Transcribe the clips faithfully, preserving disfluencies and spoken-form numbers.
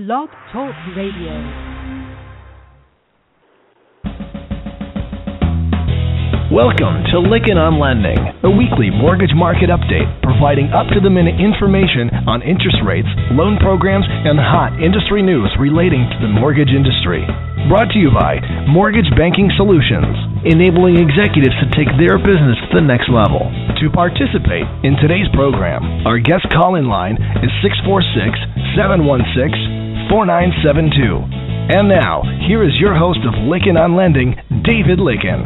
Blog Talk Radio. Welcome to Lykken on Lending, a weekly mortgage market update providing up-to-the-minute information on interest rates, loan programs, and hot industry news relating to the mortgage industry. Brought to you by Mortgage Banking Solutions, enabling executives to take their business to the next level. To participate in today's program, our guest call-in line is six four six, seven one six, four nine seven two. And now, here is your host of Lykken on Lending, David Lykken.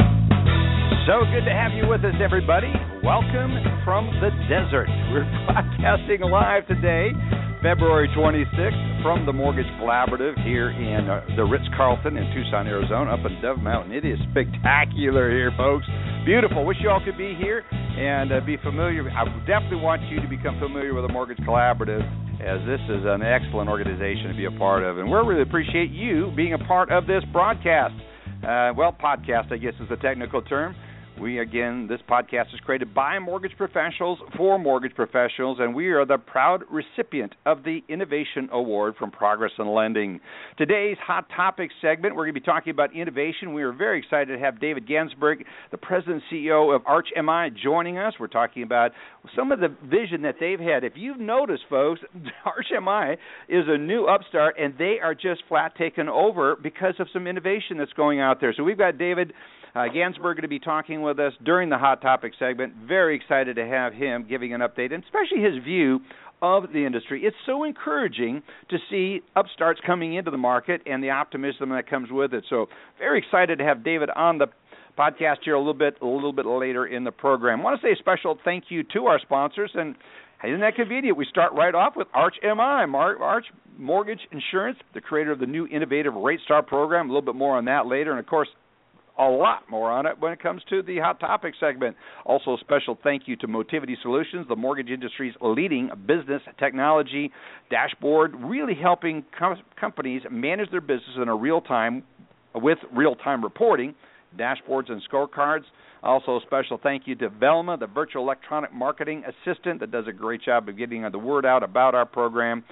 So good to have you with us, everybody. Welcome from the desert. We're broadcasting live today, February twenty-sixth, from the Mortgage Collaborative here in uh, the Ritz-Carlton in Tucson, Arizona, up in Dove Mountain. It is spectacular here, folks. Beautiful. Wish you all could be here and uh, be familiar. I definitely want you to become familiar with the Mortgage Collaborative, as this is an excellent organization to be a part of. And we really appreciate you being a part of this broadcast. Uh, well, podcast, I guess, is the technical term. We, again, this podcast is created by mortgage professionals for mortgage professionals, and we are the proud recipient of the Innovation Award from Progress in Lending. Today's Hot Topics segment, we're going to be talking about innovation. We are very excited to have David Gansberg, the president and C E O of ArchMI, joining us. We're talking about some of the vision that they've had. If you've noticed, folks, ArchMI is a new upstart, and they are just flat taken over because of some innovation that's going out there. So we've got David Uh, Gansberg going to be talking with us during the Hot Topic segment. Very excited to have him giving an update, and especially his view of the industry. It's so encouraging to see upstarts coming into the market and the optimism that comes with it. So very excited to have David on the podcast here a little bit, a little bit later in the program. I want to say a special thank you to our sponsors, and isn't that convenient? We start right off with ArchMI, Arch Mortgage Insurance, the creator of the new innovative RateStar program. A little bit more on that later, and of course, a lot more on it when it comes to the Hot Topic segment. Also, a special thank you to Motivity Solutions, the mortgage industry's leading business technology dashboard, really helping com- companies manage their business in a real-time with real-time reporting, dashboards and scorecards. Also, a special thank you to Velma, the virtual electronic marketing assistant that does a great job of getting the word out about our program.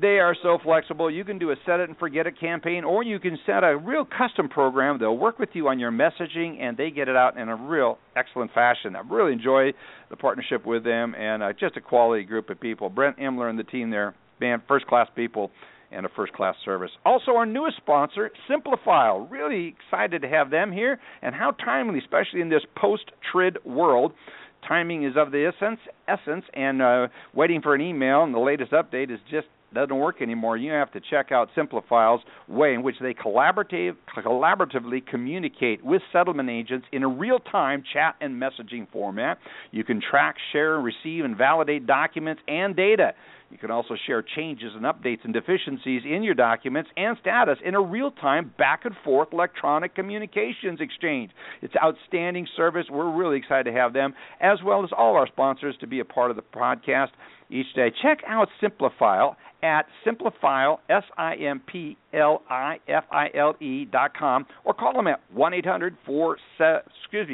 They are so flexible. You can do a set-it-and-forget-it campaign, or you can set a real custom program. They'll work with you on your messaging, and they get it out in a real excellent fashion. I really enjoy the partnership with them, and uh, just a quality group of people. Brent Imler and the team there, man, first-class people and a first-class service. Also, our newest sponsor, Simplifile. Really excited to have them here, and how timely, especially in this post-T R I D world. Timing is of the essence, essence, and uh, waiting for an email, and the latest update is just doesn't work anymore. You have to check out Simplifile's way in which they collaborative, collaboratively communicate with settlement agents in a real-time chat and messaging format. You can track, share, receive, and validate documents and data. You can also share changes and updates and deficiencies in your documents and status in a real-time back-and-forth electronic communications exchange. It's outstanding service. We're really excited to have them, as well as all our sponsors, to be a part of the podcast each day. Check out Simplifile at Simplifile, S I M P L I F I L E dot com, or call them at one eight hundred four six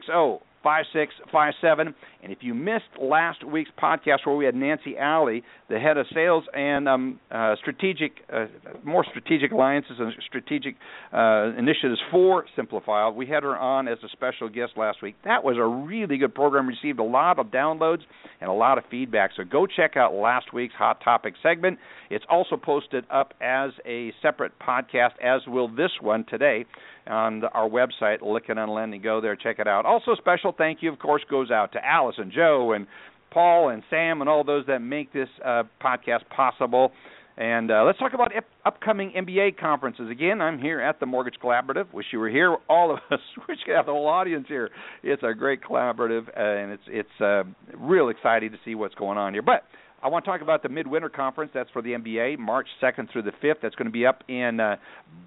zero five six five seven. And if you missed last week's podcast where we had Nancy Alley, the head of sales and um, uh, strategic, uh, more strategic alliances and strategic uh, initiatives for Simplifile, we had her on as a special guest last week. That was a really good program. Received a lot of downloads and a lot of feedback. So go check out last week's Hot Topic segment. It's also posted up as a separate podcast, as will this one today, on our website, Lykken on Lending. Go there, check it out. Also, special thank you, of course, goes out to Alice and Joe and Paul and Sam and all those that make this uh, podcast possible. And uh, let's talk about ep- upcoming M B A conferences. Again, I'm here at the Mortgage Collaborative. Wish you were here, all of us. Wish you had the whole audience here. It's a great collaborative, uh, and it's it's uh, real exciting to see what's going on here. But I want to talk about the Midwinter Conference. That's for the M B A, March second through the fifth. That's going to be up in uh,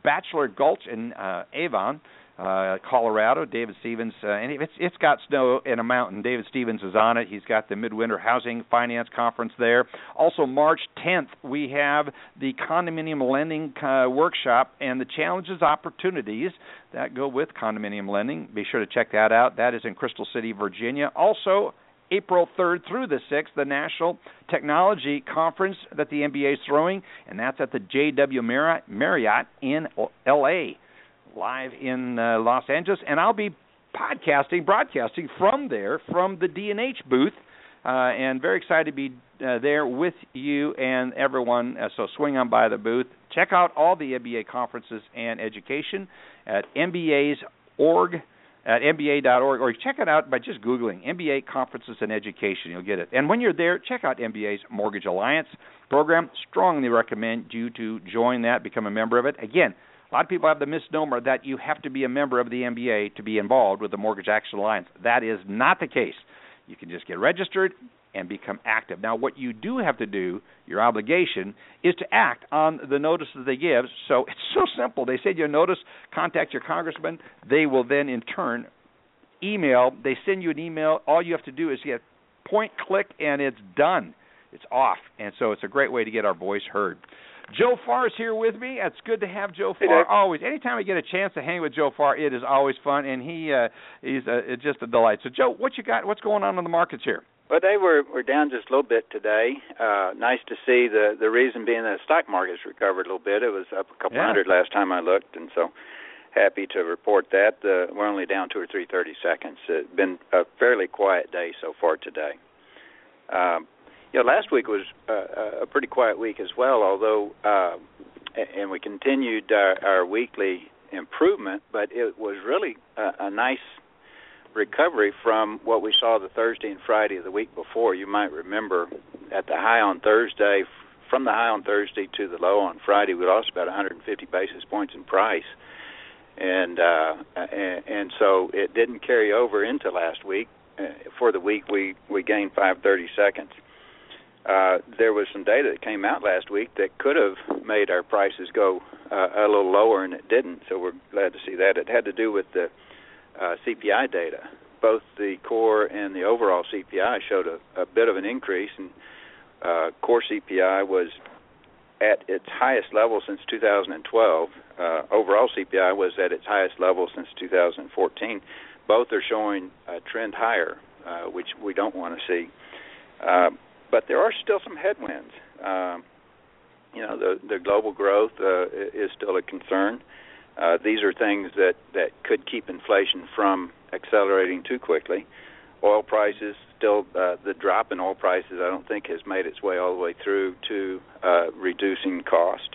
Bachelor Gulch in uh, Avon, uh, Colorado. David Stevens, uh, and it's, it's got snow in a mountain. David Stevens is on it. He's got the Midwinter Housing Finance Conference there. Also, March tenth, we have the Condominium Lending uh, Workshop and the Challenges Opportunities that go with condominium lending. Be sure to check that out. That is in Crystal City, Virginia. Also, April third through the sixth, the National Technology Conference that the M B A is throwing, and that's at the J W Marriott in L A, live in uh, Los Angeles. And I'll be podcasting, broadcasting from there, from the D and H booth, uh, and very excited to be uh, there with you and everyone. Uh, so swing on by the booth. Check out all the M B A conferences and education at M B A's org. At M B A dot org, or check it out by just Googling M B A Conferences and Education. You'll get it. And when you're there, check out M B A's Mortgage Alliance program. Strongly recommend you to join that, become a member of it. Again, a lot of people have the misnomer that you have to be a member of the M B A to be involved with the Mortgage Action Alliance. That is not the case. You can just get registered and become active. Now, what you do have to do, your obligation, is to act on the notice that they give. So it's so simple. They send you a notice, contact your congressman. They will then, in turn, email. They send you an email. All you have to do is get point, click, and it's done. It's off. And so it's a great way to get our voice heard. Joe Farr is here with me. It's good to have Joe Farr. Hey, always, anytime I get a chance to hang with Joe Farr, it is always fun, and he uh, he's uh, just a delight. So, Joe, what you got? What's going on in the markets here? Well, they were we're down just a little bit today. Uh, nice to see the the reason being that the stock market's recovered a little bit. It was up a couple yeah. hundred last time I looked, and so happy to report that. Uh, we're only down two or three thirty seconds. It's been a fairly quiet day so far today. Um, You know, last week was uh, a pretty quiet week as well, although, uh, and we continued our, our weekly improvement, but it was really a, a nice recovery from what we saw the Thursday and Friday of the week before. You might remember at the high on Thursday, from the high on Thursday to the low on Friday, we lost about one hundred fifty basis points in price. And, uh, and, and so it didn't carry over into last week. For the week, we, we gained five thirty seconds. Uh, there was some data that came out last week that could have made our prices go uh, a little lower, and it didn't, so we're glad to see that. It had to do with the uh, C P I data. Both the core and the overall C P I showed a, a bit of an increase, and uh, core C P I was at its highest level since two thousand twelve. Uh, overall C P I was at its highest level since two thousand fourteen. Both are showing a trend higher, uh, which we don't want to see. Uh, But there are still some headwinds. Um, you know, the, the global growth uh, is still a concern. Uh, these are things that, that could keep inflation from accelerating too quickly. Oil prices, still uh, the drop in oil prices, I don't think has made its way all the way through to uh, reducing cost.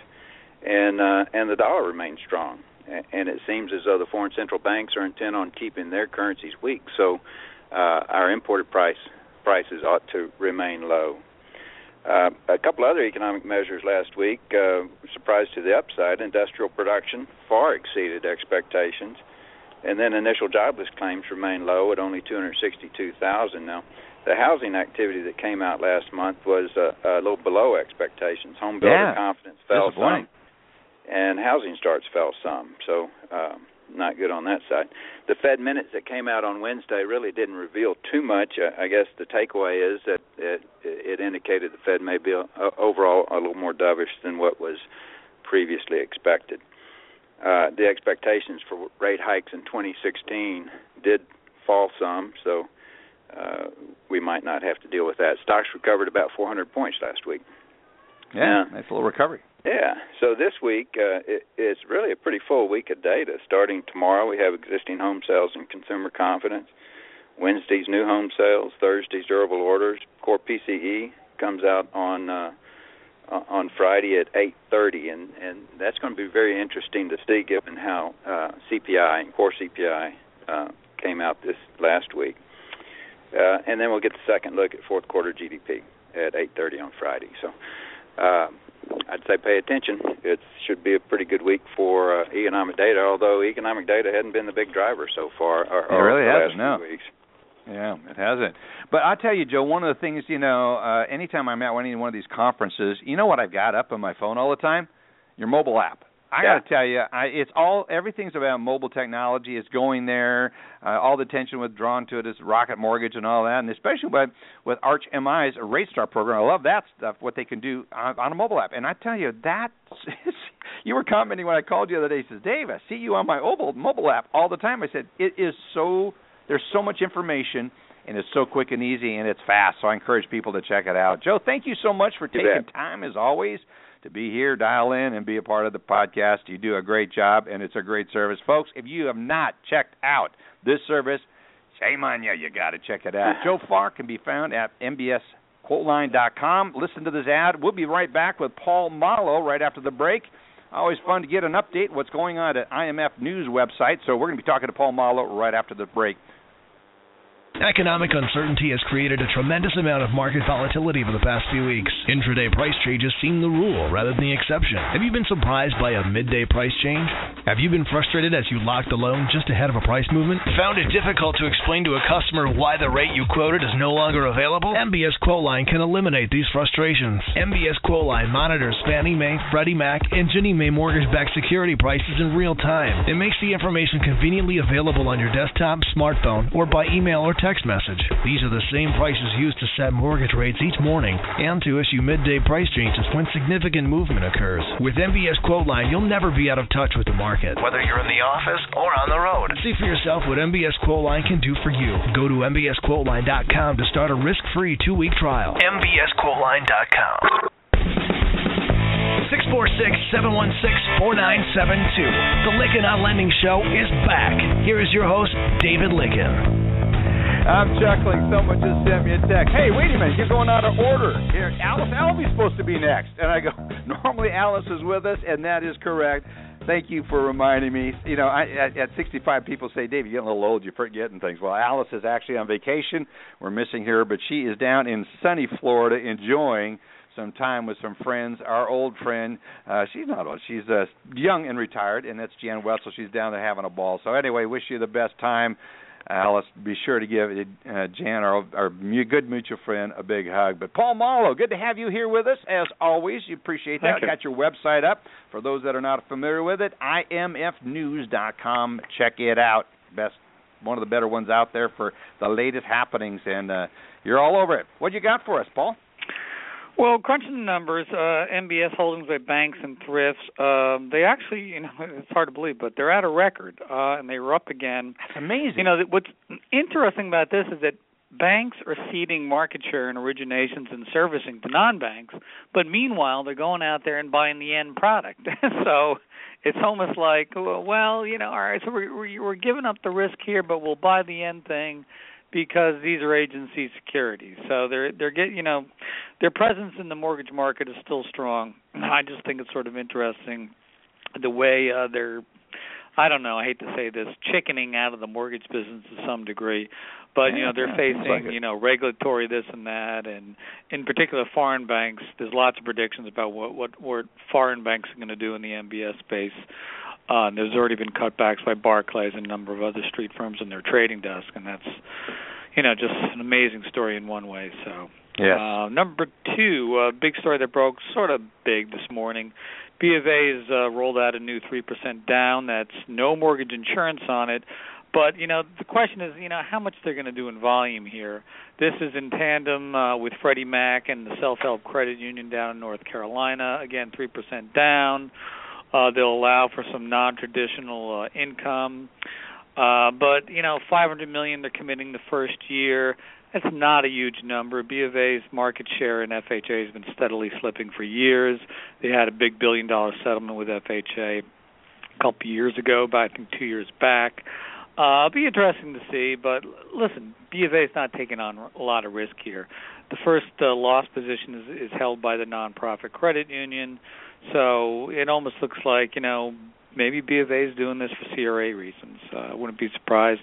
And, uh, and the dollar remains strong. And it seems as though the foreign central banks are intent on keeping their currencies weak. So uh, our imported price prices ought to remain low. Uh, a couple other economic measures last week, uh, surprise to the upside, industrial production far exceeded expectations, and then initial jobless claims remain low at only two hundred sixty-two thousand. Now, the housing activity that came out last month was uh, a little below expectations. Home builder yeah, confidence fell some, point. and housing starts fell some, so um, not good on that side. The Fed minutes that came out on Wednesday really didn't reveal too much. I guess the takeaway is that it, it indicated the Fed may be overall a little more dovish than what was previously expected. Uh, the expectations for rate hikes in twenty sixteen did fall some, so uh, we might not have to deal with that. Stocks recovered about four hundred points last week. Yeah, uh, nice little recovery. Yeah, so this week, uh, it, it's really a pretty full week of data. Starting tomorrow, we have existing home sales and consumer confidence, Wednesday's new home sales, Thursday's durable orders, core P C E comes out on uh, on Friday at eight thirty, and, and that's going to be very interesting to see given how uh, C P I and core C P I uh, came out this last week. Uh, and then we'll get the second look at fourth quarter G D P at eight thirty on Friday. So. Uh, I'd say pay attention. It should be a pretty good week for uh, economic data, although economic data hadn't been the big driver so far. Or, it really hasn't, no. Weeks. Yeah, it hasn't. But I'll tell you, Joe, one of the things, you know, uh, anytime I'm at any one of these conferences, you know what I've got up on my phone all the time? Your mobile app. I yeah. got to tell you, I, it's all everything's about mobile technology. It's going there. Uh, all the attention withdrawn to it is Rocket Mortgage and all that, and especially with, with ArchMI's RateStar program. I love that stuff, what they can do on, on a mobile app. And I tell you, that you were commenting when I called you the other day. He says, Dave, I see you on my mobile mobile app all the time. I said, it is so, there's so much information. and it's so quick and easy, and it's fast. So I encourage people to check it out. Joe, thank you so much for taking time, as always, to be here, dial in, and be a part of the podcast. You do a great job, and it's a great service. Folks, if you have not checked out this service, shame on you. You got to check it out. Joe Farr can be found at M B S Q Quote Line dot com. Listen to this ad. We'll be right back with Paul Malo right after the break. Always fun to get an update what's going on at I M F News website. So we're going to be talking to Paul Malo right after the break. Economic uncertainty has created a tremendous amount of market volatility over the past few weeks. Intraday price changes seem the rule rather than the exception. Have you been surprised by a midday price change? Have you been frustrated as you locked a loan just ahead of a price movement? Found it difficult to explain to a customer why the rate you quoted is no longer available? M B S QuoLine can eliminate these frustrations. M B S QuoLine monitors Fannie Mae, Freddie Mac, and Ginnie Mae mortgage-backed security prices in real time. It makes the information conveniently available on your desktop, smartphone, or by email or text. Text message. These are the same prices used to set mortgage rates each morning and to issue midday price changes when significant movement occurs. With M B S QuoLine, you'll never be out of touch with the market, whether you're in the office or on the road. See for yourself what M B S QuoLine can do for you. Go to M B S Quote Line dot com to start a risk-free two-week trial. M B S Quote Line dot com. six four six, seven one six, four nine seven two. The Lykken on Lending Show is back. Here is your host, David Lykken. I'm chuckling. Someone just sent me a text. Hey, wait a minute. You're going out of order. Here, Alice Alvey's supposed to be next. And I go, normally Alice is with us, and that is correct. Thank you for reminding me. You know, I, at, at sixty-five, people say, Dave, you're getting a little old. You're forgetting things. Well, Alice is actually on vacation. We're missing her, but she is down in sunny Florida enjoying some time with some friends. Our old friend, uh, she's not old. She's uh, young and retired, and that's Jan Wetzel. She's down there having a ball. So anyway, wish you the best time. Alice, be sure to give uh, Jan, our, our good mutual friend, a big hug. But Paul Malo, good to have you here with us, as always. You appreciate that. You. Got your website up. For those that are not familiar with it, I M F News dot com. Check it out. Best, one of the better ones out there for the latest happenings, and uh, you're all over it. What you got for us, Paul? Well, crunching the numbers, uh, M B S holdings by banks and thrifts, uh, they actually, you know, it's hard to believe, but they're at a record, uh, and they were up again. That's amazing. You know, what's interesting about this is that banks are ceding market share in originations and servicing to non-banks, but meanwhile, they're going out there and buying the end product. So it's almost like, well, you know, all right, so we're, we're giving up the risk here, but we'll buy the end thing, because these are agency securities. So they're they're get, you know, their presence in the mortgage market is still strong. I just think it's sort of interesting the way uh, they're, I don't know, I hate to say this, chickening out of the mortgage business to some degree. But, you know, they're facing, you know, regulatory this and that, and in particular foreign banks. There's lots of predictions about what, what, what foreign banks are going to do in the M B S space. Uh, and there's already been cutbacks by Barclays and a number of other street firms in their trading desk, and that's, you know, just an amazing story in one way. So, yes. uh, number two, a big story that broke sort of big this morning. B of A's uh, rolled out a new three percent down. That's no mortgage insurance on it. But, you know, the question is, you know, how much they're going to do in volume here. This is in tandem uh, with Freddie Mac and the Self-Help Credit Union down in North Carolina. Again, three percent down. Uh, they'll allow for some non-traditional uh, income. Uh, but, you know, five hundred million dollars they're committing the first year. That's not a huge number. B of A's market share in F H A has been steadily slipping for years. They had a big billion dollar settlement with F H A a couple years ago, but I think two years back. Uh, it'll be interesting to see, but listen, B of A is not taking on a lot of risk here. The first uh, loss position is, is held by the nonprofit credit union, so it almost looks like, you know, maybe B of A is doing this for C R A reasons. Uh, I wouldn't be surprised.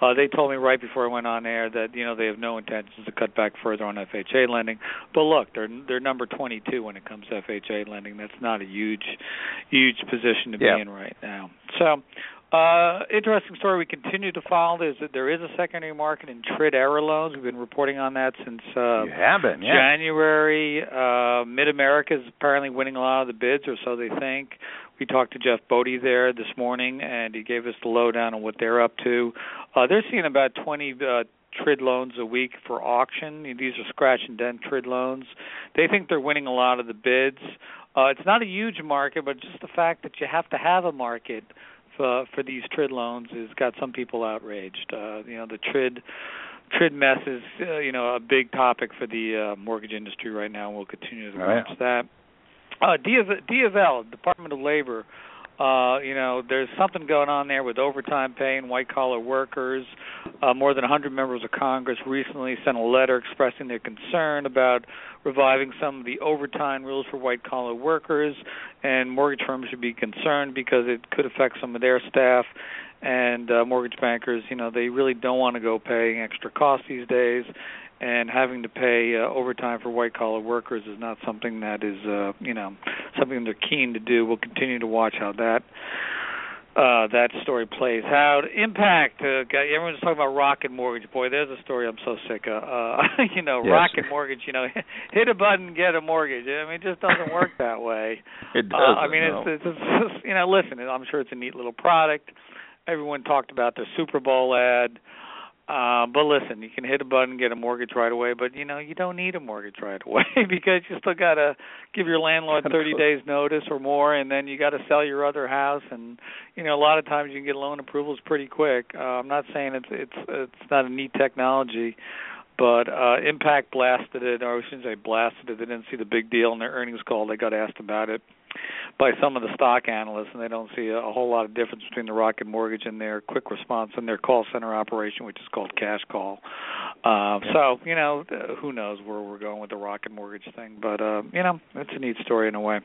Uh, they told me right before I went on air that, you know, they have no intentions to cut back further on F H A lending. But look, they're they're number twenty-two when it comes to F H A lending. That's not a huge, huge position to be yeah. in right now. So. Uh, interesting story we continue to follow is that there is a secondary market in TRID error loans. We've been reporting on that since uh, you have been, yeah. January. Uh, Mid-America is apparently winning a lot of the bids, or so they think. We talked to Jeff Bodie there this morning, and he gave us the lowdown on what they're up to. Uh, they're seeing about twenty uh, TRID loans a week for auction. These are scratch and dent TRID loans. They think they're winning a lot of the bids. Uh, it's not a huge market, but just the fact that you have to have a market Uh, for these TRID loans has got some people outraged. Uh, you know, the TRID TRID mess is, uh, you know, a big topic for the uh, mortgage industry right now, and we'll continue to watch that. Uh, D S L, Department of Labor, uh, you know, there's something going on there with overtime pay and white-collar workers. Uh, more than one hundred members of Congress recently sent a letter expressing their concern about reviving some of the overtime rules for white-collar workers, and mortgage firms should be concerned because it could affect some of their staff. And uh, mortgage bankers, you know, they really don't want to go paying extra costs these days, and having to pay uh, overtime for white-collar workers is not something that is, uh, you know, something they're keen to do. We'll continue to watch how that uh, that story plays out. Impact. Uh, everyone's talking about Rocket Mortgage. Boy, there's a story I'm so sick of. Uh, you know, yes. Rocket Mortgage, you know, hit a button, get a mortgage. I mean, it just doesn't work that way. It doesn't, uh, I mean, no. it's, it's, it's, you know, listen, I'm sure it's a neat little product. Everyone talked about the Super Bowl ad. Uh, but listen, you can hit a button and get a mortgage right away, but, you know, you don't need a mortgage right away because you still got to give your landlord thirty days notice or more, and then you got to sell your other house. And, you know, a lot of times you can get loan approvals pretty quick. Uh, I'm not saying it's it's it's not a neat technology, but uh, Impact blasted it, or I shouldn't say blasted it. They didn't see the big deal in their earnings call. They got asked about it by some of the stock analysts, and they don't see a whole lot of difference between the Rocket Mortgage and their quick response and their call center operation, which is called Cash Call. Uh, so, you know, who knows where we're going with the Rocket Mortgage thing, but, uh, you know, it's a neat story in a way.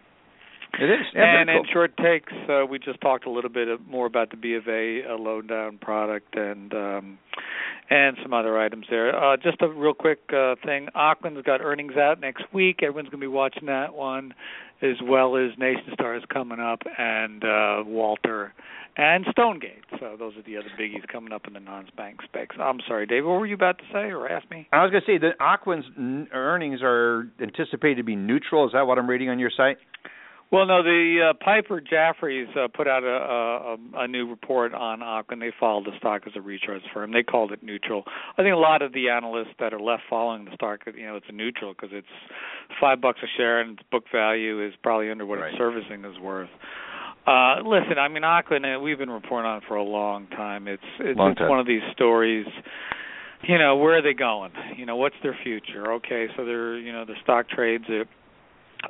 It is. And in short takes, uh, we just talked a little bit more about the B of A uh, loan-down product and um, and some other items there. Uh, just a real quick uh, thing, Ocwen's got earnings out next week. Everyone's going to be watching that one, as well as Nation Star is coming up, and uh, Walter and Stonegate. So those are the other biggies coming up in the non-bank specs. I'm sorry, Dave, what were you about to say or ask me? I was going to say that Ocwen's n- earnings are anticipated to be neutral. Is that what I'm reading on your site? Well, no, the uh, Piper Jaffray's uh, put out a, a, a new report on Ocwen. They followed the stock as a research firm. They called it neutral. I think a lot of the analysts that are left following the stock, you know, it's a neutral because it's five bucks a share and its book value is probably under what right. its servicing is worth. Uh, listen, I mean, Ocwen, we've been reporting on it for a long time. It's it's, long time. It's one of these stories. You know, where are they going? You know, what's their future? Okay, so they're you know the stock trades at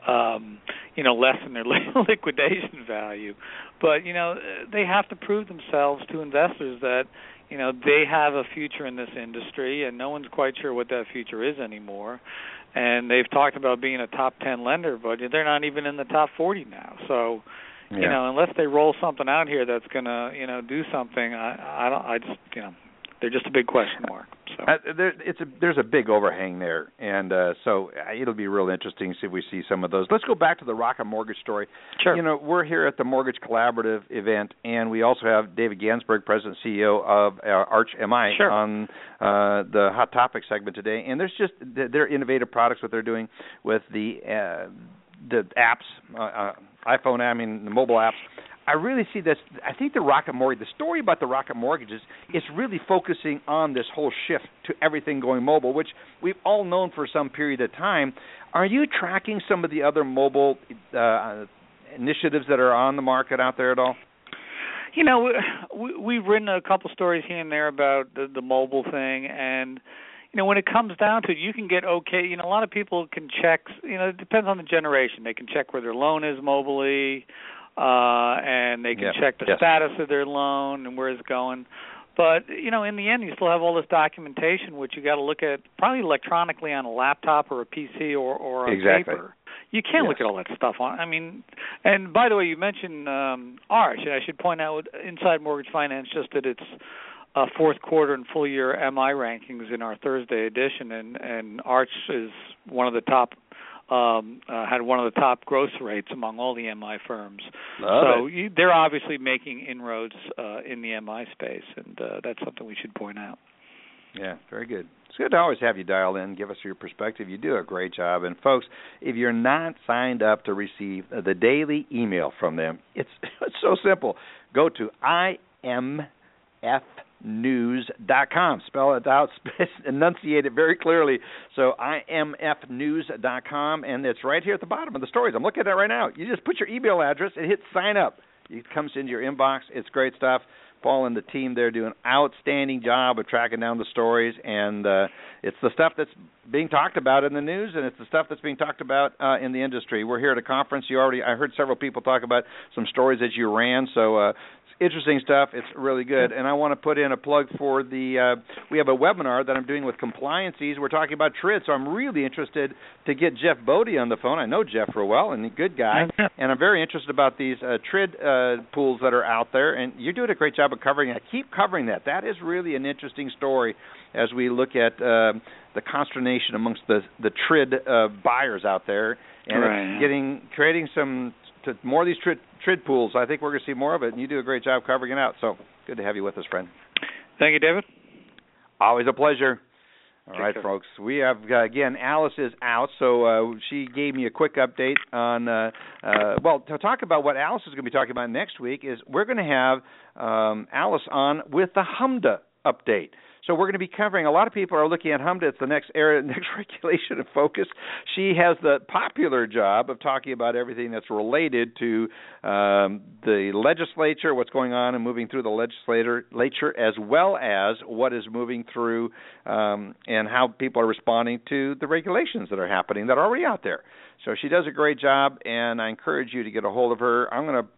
Um, you know, less than their liquidation value. But, you know, they have to prove themselves to investors that, you know, they have a future in this industry, and no one's quite sure what that future is anymore. And they've talked about being a top ten lender, but they're not even in the top forty now. So, yeah. you know, unless they roll something out here that's going to, you know, do something, I, I don't, I just, you know, they're just a big question mark. So. Uh, there, it's a, there's a big overhang there, and uh, so it'll be real interesting to see if we see some of those. Let's go back to the Rocket Mortgage story. Sure. You know, we're here at the Mortgage Collaborative event, and we also have David Gansberg, President and C E O of uh, ArchMI, sure. on uh, the Hot Topic segment today. And there's just their innovative products, what they're doing with the uh, the apps, uh, uh, iPhone, I mean, the mobile apps. I really see this. I think the Rocket Mortgage, the story about the Rocket Mortgage is it's really focusing on this whole shift to everything going mobile, which we've all known for some period of time. Are you tracking some of the other mobile uh, initiatives that are on the market out there at all? You know, we, we've written a couple stories here and there about the, the mobile thing, and you know, when it comes down to it, you can get okay. You know, a lot of people can check. You know, it depends on the generation. They can check where their loan is mobily. Uh, and they can yep. check the yes. status of their loan and where it's going. But, you know, in the end, you still have all this documentation, which you got to look at probably electronically on a laptop or a P C or, or on exactly. paper. You can't yes. look at all that stuff on. I mean, and by the way, you mentioned um, Arch, and I should point out Inside Mortgage Finance just did its uh, fourth quarter and full year M I rankings in our Thursday edition, and, and Arch is one of the top. Um, uh, had one of the top growth rates among all the M I firms. Love so you, they're obviously making inroads uh, in the M I space, and uh, that's something we should point out. Yeah, very good. It's good to always have you dial in, give us your perspective. You do a great job. And, folks, if you're not signed up to receive the daily email from them, it's, it's so simple. Go to I M F news dot com. Spell it out, enunciate it very clearly. So I M F news dot com, and it's right here at the bottom of the stories. I'm looking at it right now. You just put your email address and hit sign up. It comes into your inbox. It's great stuff. Paul and the team there do an outstanding job of tracking down the stories, and uh, it's the stuff that's being talked about in the news, and it's the stuff that's being talked about uh, in the industry. We're here at a conference. You already, I heard several people talk about some stories that you ran, so uh, it's interesting stuff. It's really good, and I want to put in a plug for the, uh, we have a webinar that I'm doing with Compliancies. We're talking about TRID, so I'm really interested to get Jeff Bodie on the phone. I know Jeff real well, and a good guy, and I'm very interested about these uh, TRID uh, pools that are out there, and you're doing a great job of covering it. Keep covering that. That is really an interesting story as we look at uh, the consternation amongst the the TRID uh, buyers out there, and right. it's getting creating some to more of these TRID, TRID pools. I think we're going to see more of it, and you do a great job covering it out. So good to have you with us, friend. Thank you, David. Always a pleasure. All right, folks. We have, uh, again, Alice is out, so uh, she gave me a quick update on, uh, uh, well, to talk about what Alice is going to be talking about next week is we're going to have um, Alice on with the H M D A update. So we're going to be covering, a lot of people are looking at H M D A. It's the next era, next regulation of focus. She has the popular job of talking about everything that's related to um, the legislature, what's going on and moving through the legislature, as well as what is moving through um, and how people are responding to the regulations that are happening that are already out there. So she does a great job, and I encourage you to get a hold of her. I'm going to...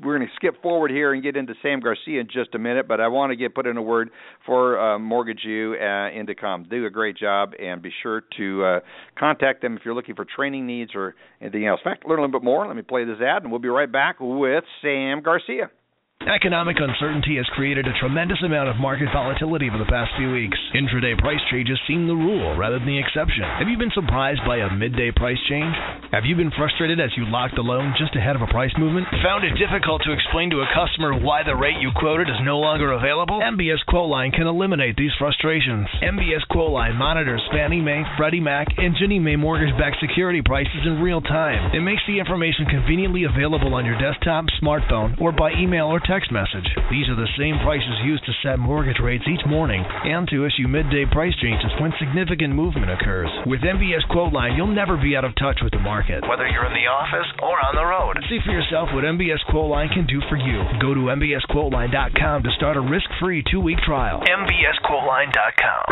We're going to skip forward here and get into Sam Garcia in just a minute, but I want to get put in a word for uh, Mortgage U uh, Indicom. Do a great job, and be sure to uh, contact them if you're looking for training needs or anything else. In fact, learn a little bit more. Let me play this ad, and we'll be right back with Sam Garcia. Economic uncertainty has created a tremendous amount of market volatility over the past few weeks. Intraday price changes seem the rule rather than the exception. Have you been surprised by a midday price change? Have you been frustrated as you locked a loan just ahead of a price movement? Found it difficult to explain to a customer why the rate you quoted is no longer available? M B S QuoLine can eliminate these frustrations. M B S QuoLine monitors Fannie Mae, Freddie Mac, and Ginnie Mae mortgage-backed security prices in real time. It makes the information conveniently available on your desktop, smartphone, or by email or text message. These are the same prices used to set mortgage rates each morning and to issue midday price changes when significant movement occurs. With M B S QuoLine, you'll never be out of touch with the market, whether you're in the office or on the road. See for yourself what M B S QuoLine can do for you. Go to M B S QuoLine dot com to start a risk-free two-week trial. M B S QuoLine dot com.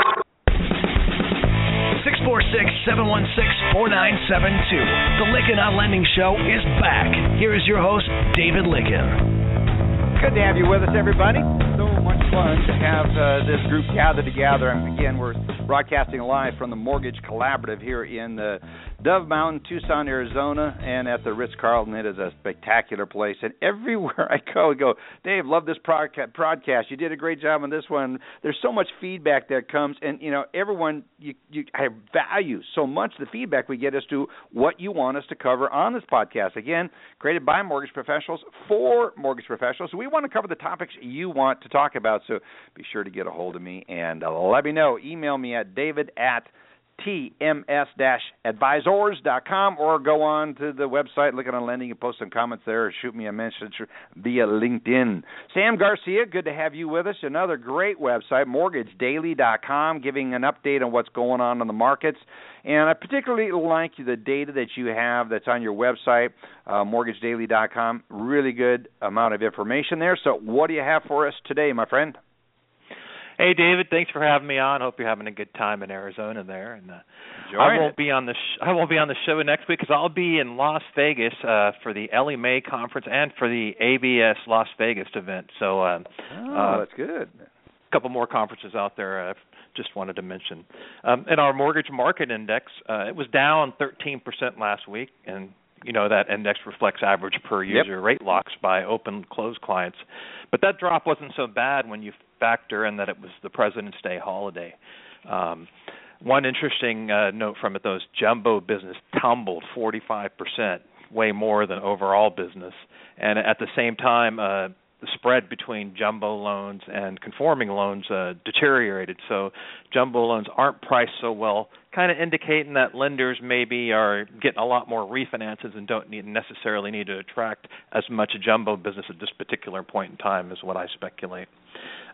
six four six, seven one six, four nine seven two. The Lykken on Lending Show is back. Here is your host, David Lykken. Good to have you with us, everybody. So much fun to have uh, this group gathered together. And again, we're broadcasting live from the Mortgage Collaborative here in uh, Dove Mountain, Tucson, Arizona, and at the Ritz-Carlton. It is a spectacular place. And everywhere I go, I go, Dave, love this broadcast. You did a great job on this one. There's so much feedback that comes. And, you know, everyone, you, you, I value so much the feedback we get as to what you want us to cover on this podcast. Again, created by mortgage professionals for mortgage professionals. We We want to cover the topics you want to talk about, so be sure to get a hold of me and let me know. Email me at david at tms dash advisors dot com or go on to the website, Lykken on Lending, and post some comments there or shoot me a message via LinkedIn. Sam Garcia, good to have you with us. Another great website, mortgage daily dot com, giving an update on what's going on in the markets. And I particularly like the data that you have that's on your website, uh, mortgage daily dot com. Really good amount of information there. So what do you have for us today, my friend? Hey, David, thanks for having me on. Hope you're having a good time in Arizona there. And uh, I won't it. be on the sh- I won't be on the show next week because I'll be in Las Vegas uh, for the Ellie Mae conference and for the A B S Las Vegas event. So, uh, oh, uh, that's good. A couple more conferences out there. Uh, just wanted to mention. Um, and our mortgage market index, uh, it was down thirteen percent last week, and you know that index reflects average per user yep. rate locks by open close clients. But that drop wasn't so bad when you factor in that it was the President's Day holiday. Um, one interesting uh, note from it, though, is jumbo business tumbled forty-five percent, way more than overall business. And at the same time, uh, the spread between jumbo loans and conforming loans uh, deteriorated. So jumbo loans aren't priced so well, kind of indicating that lenders maybe are getting a lot more refinances and don't need, necessarily need to attract as much jumbo business at this particular point in time is what I speculate.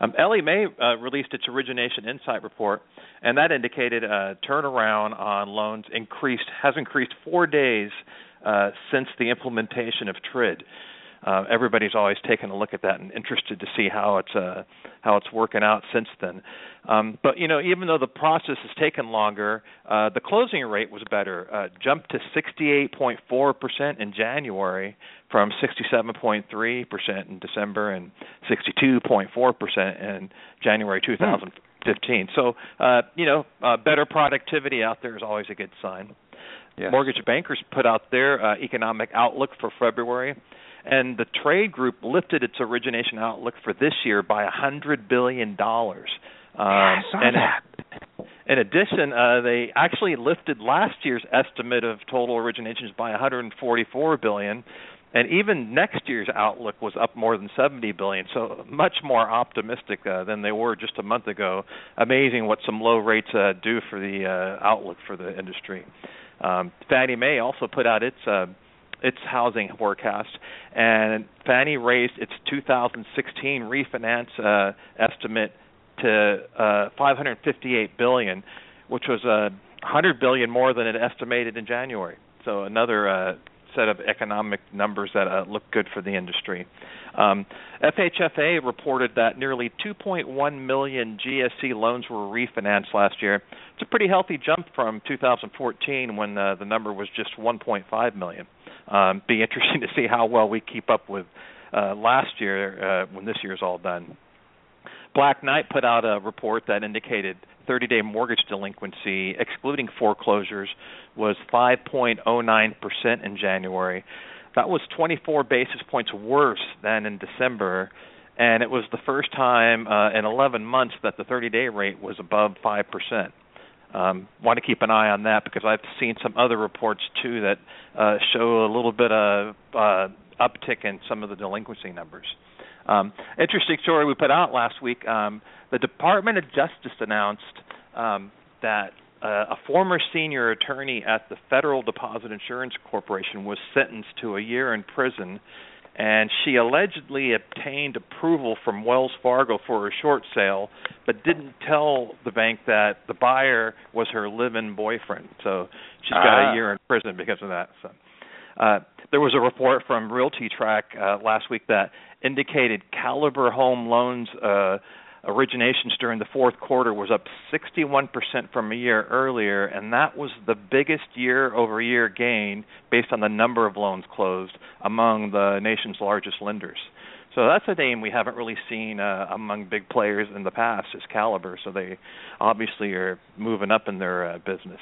Um, Ellie Mae uh, released its Origination Insight Report, and that indicated a turnaround on loans increased has increased four days uh, since the implementation of TRID. uh, everybody's always taken a look at that and interested to see how it's uh, how it's working out since then. Um, but you know, even though the process has taken longer, uh, the closing rate was better. Uh, jumped to sixty-eight point four percent in January from sixty-seven point three percent in December and sixty-two point four percent in January two thousand fifteen. Hmm. So uh, you know, uh, better productivity out there is always a good sign. Yes. Mortgage bankers put out their uh, economic outlook for February, and the trade group lifted its origination outlook for this year by one hundred billion dollars. Um, yeah, I saw and that. In addition, uh, they actually lifted last year's estimate of total originations by one hundred forty-four billion dollars, and even next year's outlook was up more than seventy billion dollars, so much more optimistic uh, than they were just a month ago. Amazing what some low rates uh, do for the uh, outlook for the industry. Um, Fannie Mae also put out its uh, its housing forecast, and Fannie raised its two thousand sixteen refinance uh, estimate to uh, five hundred fifty-eight billion dollars, which was uh, one hundred billion dollars more than it estimated in January. So another uh, set of economic numbers that uh, look good for the industry. Um, F H F A reported that nearly two point one million G S E loans were refinanced last year. It's a pretty healthy jump from two thousand fourteen when uh, the number was just one point five million. Um, be interesting to see how well we keep up with uh, last year uh, when this year's all done. Black Knight put out a report that indicated thirty-day mortgage delinquency, excluding foreclosures, was five point oh nine percent in January. That was twenty-four basis points worse than in December, and it was the first time uh, in eleven months that the thirty-day rate was above five percent. Um, want to keep an eye on that because I've seen some other reports, too, that uh, show a little bit of uh, uptick in some of the delinquency numbers. Um, interesting story we put out last week. Um, the Department of Justice announced um, that uh, a former senior attorney at the Federal Deposit Insurance Corporation was sentenced to a year in prison, and she allegedly obtained approval from Wells Fargo for a short sale, but didn't tell the bank that the buyer was her live-in boyfriend. So she's got uh. a year in prison because of that. So. Uh, there was a report from RealtyTrack uh, last week that indicated Caliber Home Loans uh, originations during the fourth quarter was up sixty-one percent from a year earlier, and that was the biggest year-over-year gain based on the number of loans closed among the nation's largest lenders. So that's a name we haven't really seen uh, among big players in the past is Caliber, so they obviously are moving up in their uh, business.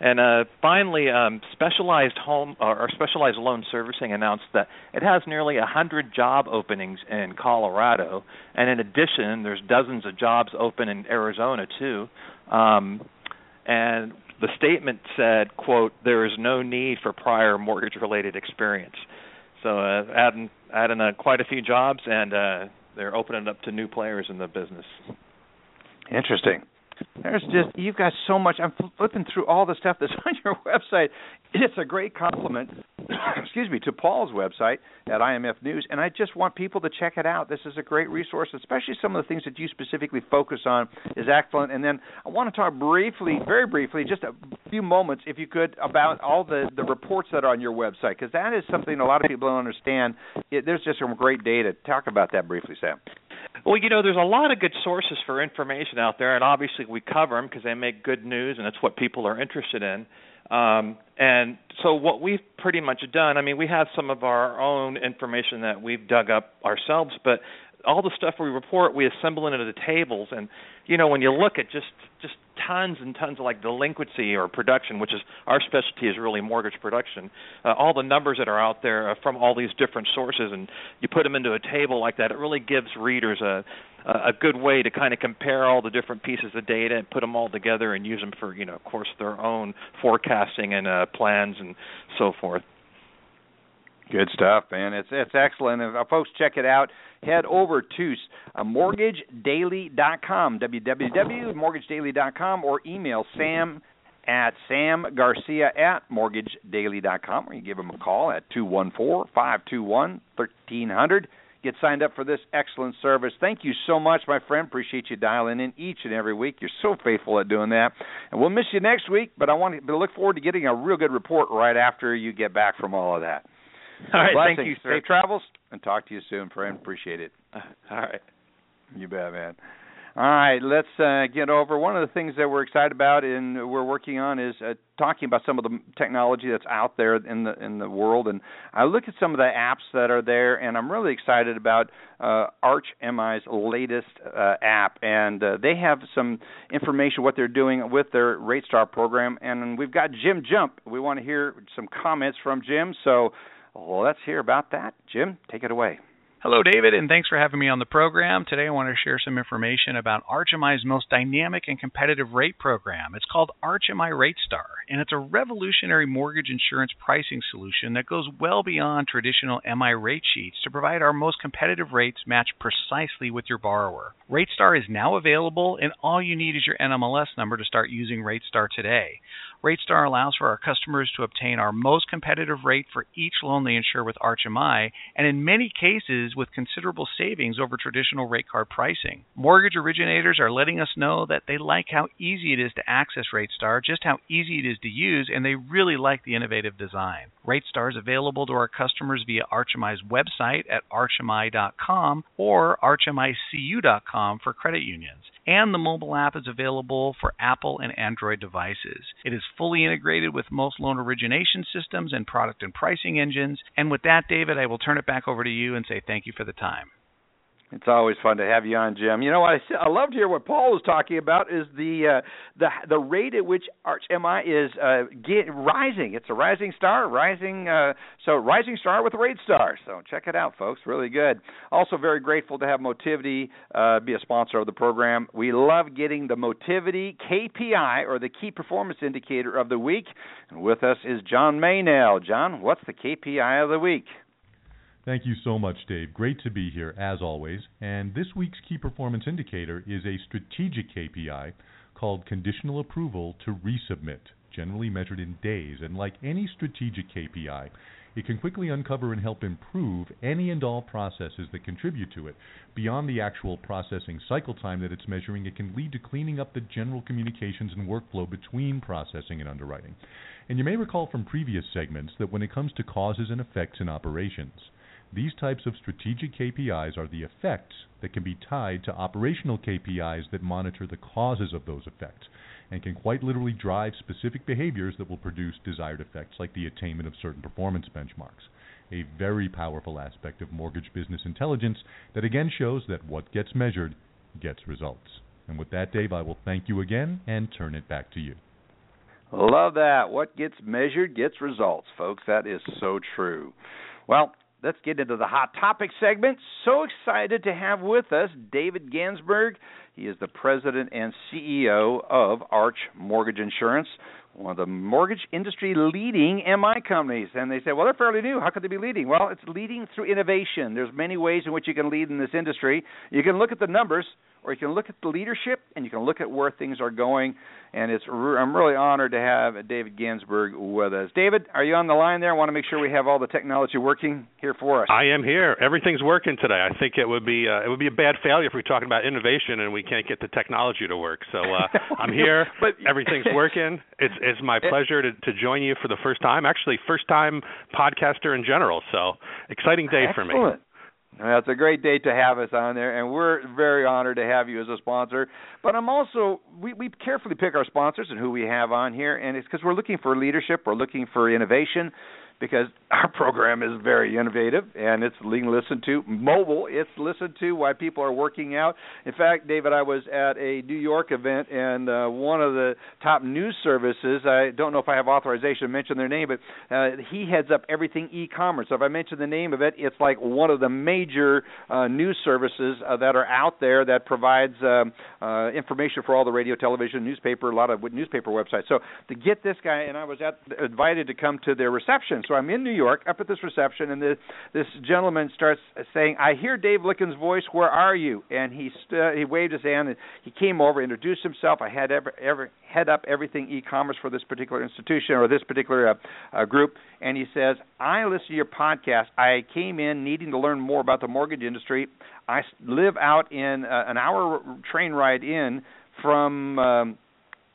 And uh, finally, um, specialized home uh, or specialized loan servicing announced that it has nearly one hundred job openings in Colorado, and in addition, there's dozens of jobs open in Arizona too. Um, and the statement said, "quote There is no need for prior mortgage-related experience." So uh, adding adding uh, quite a few jobs, and uh, they're opening up to new players in the business. Interesting. There's just, you've got so much. I'm flipping through all the stuff that's on your website. It's a great compliment, excuse me, to Paul's website at I M F News, and I just want people to check it out. This is a great resource, especially some of the things that you specifically focus on is excellent. And then I want to talk briefly, very briefly, just a few moments, if you could, about all the, the reports that are on your website, because that is something a lot of people don't understand. It, there's just some great data. Talk about that briefly, Sam. Well, you know, there's a lot of good sources for information out there, and obviously we cover them because they make good news, and it's what people are interested in. Um, and so what we've pretty much done, I mean, we have some of our own information that we've dug up ourselves, but all the stuff we report, we assemble into the tables. And, you know, when you look at just, just tons and tons of, like, delinquency or production, which is our specialty is really mortgage production, uh, all the numbers that are out there are from all these different sources, and you put them into a table like that, it really gives readers a a good way to kind of compare all the different pieces of data and put them all together and use them for, you know, of course, their own forecasting and uh, plans and so forth. Good stuff, man. It's it's excellent. If, uh, folks, check it out. Head over to uh, mortgage daily dot com, w w w dot mortgage daily dot com, or email Sam at sam garcia at mortgage daily dot com, or you give him a call at two one four, five two one, one three zero zero. Get signed up for this excellent service. Thank you so much, my friend. Appreciate you dialing in each and every week. You're so faithful at doing that. And we'll miss you next week, but I want to look forward to getting a real good report right after you get back from all of that. All right. Blessings. Thank you, sir. Safe travels, and talk to you soon, friend. Appreciate it. All right. You bet, man. All right, let's uh, get over. One of the things that we're excited about and we're working on is uh, talking about some of the technology that's out there in the in the world. And I look at some of the apps that are there, and I'm really excited about uh, ArchMI's latest uh, app. And uh, they have some information what they're doing with their RateStar program. And we've got Jim Jump. We want to hear some comments from Jim. So let's hear about that. Jim, take it away. Hello, David, and thanks for having me on the program. Today I want to share some information about ArchMI's most dynamic and competitive rate program. It's called ArchMI RateStar, and it's a revolutionary mortgage insurance pricing solution that goes well beyond traditional M I rate sheets to provide our most competitive rates matched precisely with your borrower. RateStar is now available, and all you need is your N M L S number to start using RateStar today. RateStar allows for our customers to obtain our most competitive rate for each loan they insure with ArchMI, and in many cases with considerable savings over traditional rate card pricing. Mortgage originators are letting us know that they like how easy it is to access RateStar, just how easy it is to use, and they really like the innovative design. RateStar is available to our customers via ArchMI's website at arch M I dot com or arch M I C U dot com for credit unions. And the mobile app is available for Apple and Android devices. It is fully integrated with most loan origination systems and product and pricing engines. And with that, David, I will turn it back over to you and say thank you for the time. It's always fun to have you on, Jim. You know, I, I love to hear what Paul was talking about is the uh, the the rate at which ArchMI is uh, get, rising. It's a rising star, rising uh, so rising star with RateStar. So check it out, folks. Really good. Also, very grateful to have Motivity uh, be a sponsor of the program. We love getting the Motivity K P I or the Key Performance Indicator of the week. And with us is John Maynell. John, what's the K P I of the week? Thank you so much, Dave. Great to be here, as always. And this week's key performance indicator is a strategic K P I called conditional approval to resubmit, generally measured in days. And like any strategic K P I, it can quickly uncover and help improve any and all processes that contribute to it. Beyond the actual processing cycle time that it's measuring, it can lead to cleaning up the general communications and workflow between processing and underwriting. And you may recall from previous segments that when it comes to causes and effects in operations, these types of strategic K P Is are the effects that can be tied to operational K P Is that monitor the causes of those effects and can quite literally drive specific behaviors that will produce desired effects like the attainment of certain performance benchmarks. A very powerful aspect of mortgage business intelligence that again shows that what gets measured gets results. And with that, Dave, I will thank you again and turn it back to you. Love that. What gets measured gets results, folks. That is so true. Well, let's get into the Hot Topic segment. So excited to have with us David Gansberg. He is the president and C E O of Arch Mortgage Insurance, one of the mortgage industry leading M I companies. And they say, well, they're fairly new. How could they be leading? Well, it's leading through innovation. There's many ways in which you can lead in this industry. You can look at the numbers, or you can look at the leadership, and you can look at where things are going. And it's re- I'm really honored to have David Gansberg with us. David, are you on the line there? I want to make sure we have all the technology working here for us. I am here. Everything's working today. I think it would be uh, it would be a bad failure if we're talking about innovation and we can't get the technology to work. So uh, I'm here. but, Everything's working. It's it's my pleasure to, to join you for the first time. Actually, first time podcaster in general. So exciting day Excellent. for me. Well, it's a great day to have us on there, and we're very honored to have you as a sponsor. But I'm also we, we carefully pick our sponsors and who we have on here, and it's because we're looking for leadership, we're looking for innovation, because our program is very innovative, and it's being listened to mobile. It's listened to while people are working out. In fact, David, I was at a New York event, and uh, one of the top news services, I don't know if I have authorization to mention their name, but uh, he heads up everything e-commerce. So if I mention the name of it, it's like one of the major uh, news services uh, that are out there that provides um, uh, information for all the radio, television, newspaper, a lot of newspaper websites. So to get this guy, and I was at, invited to come to their reception. So I'm in New York, up at this reception, and the, this gentleman starts saying, I hear Dave Lykken's voice, where are you? And he st- he waved his hand, and he came over, introduced himself. I had ever, ever head up everything e-commerce for this particular institution or this particular uh, uh, group, and he says, I listen to your podcast. I came in needing to learn more about the mortgage industry. I live out in uh, an hour train ride in from um,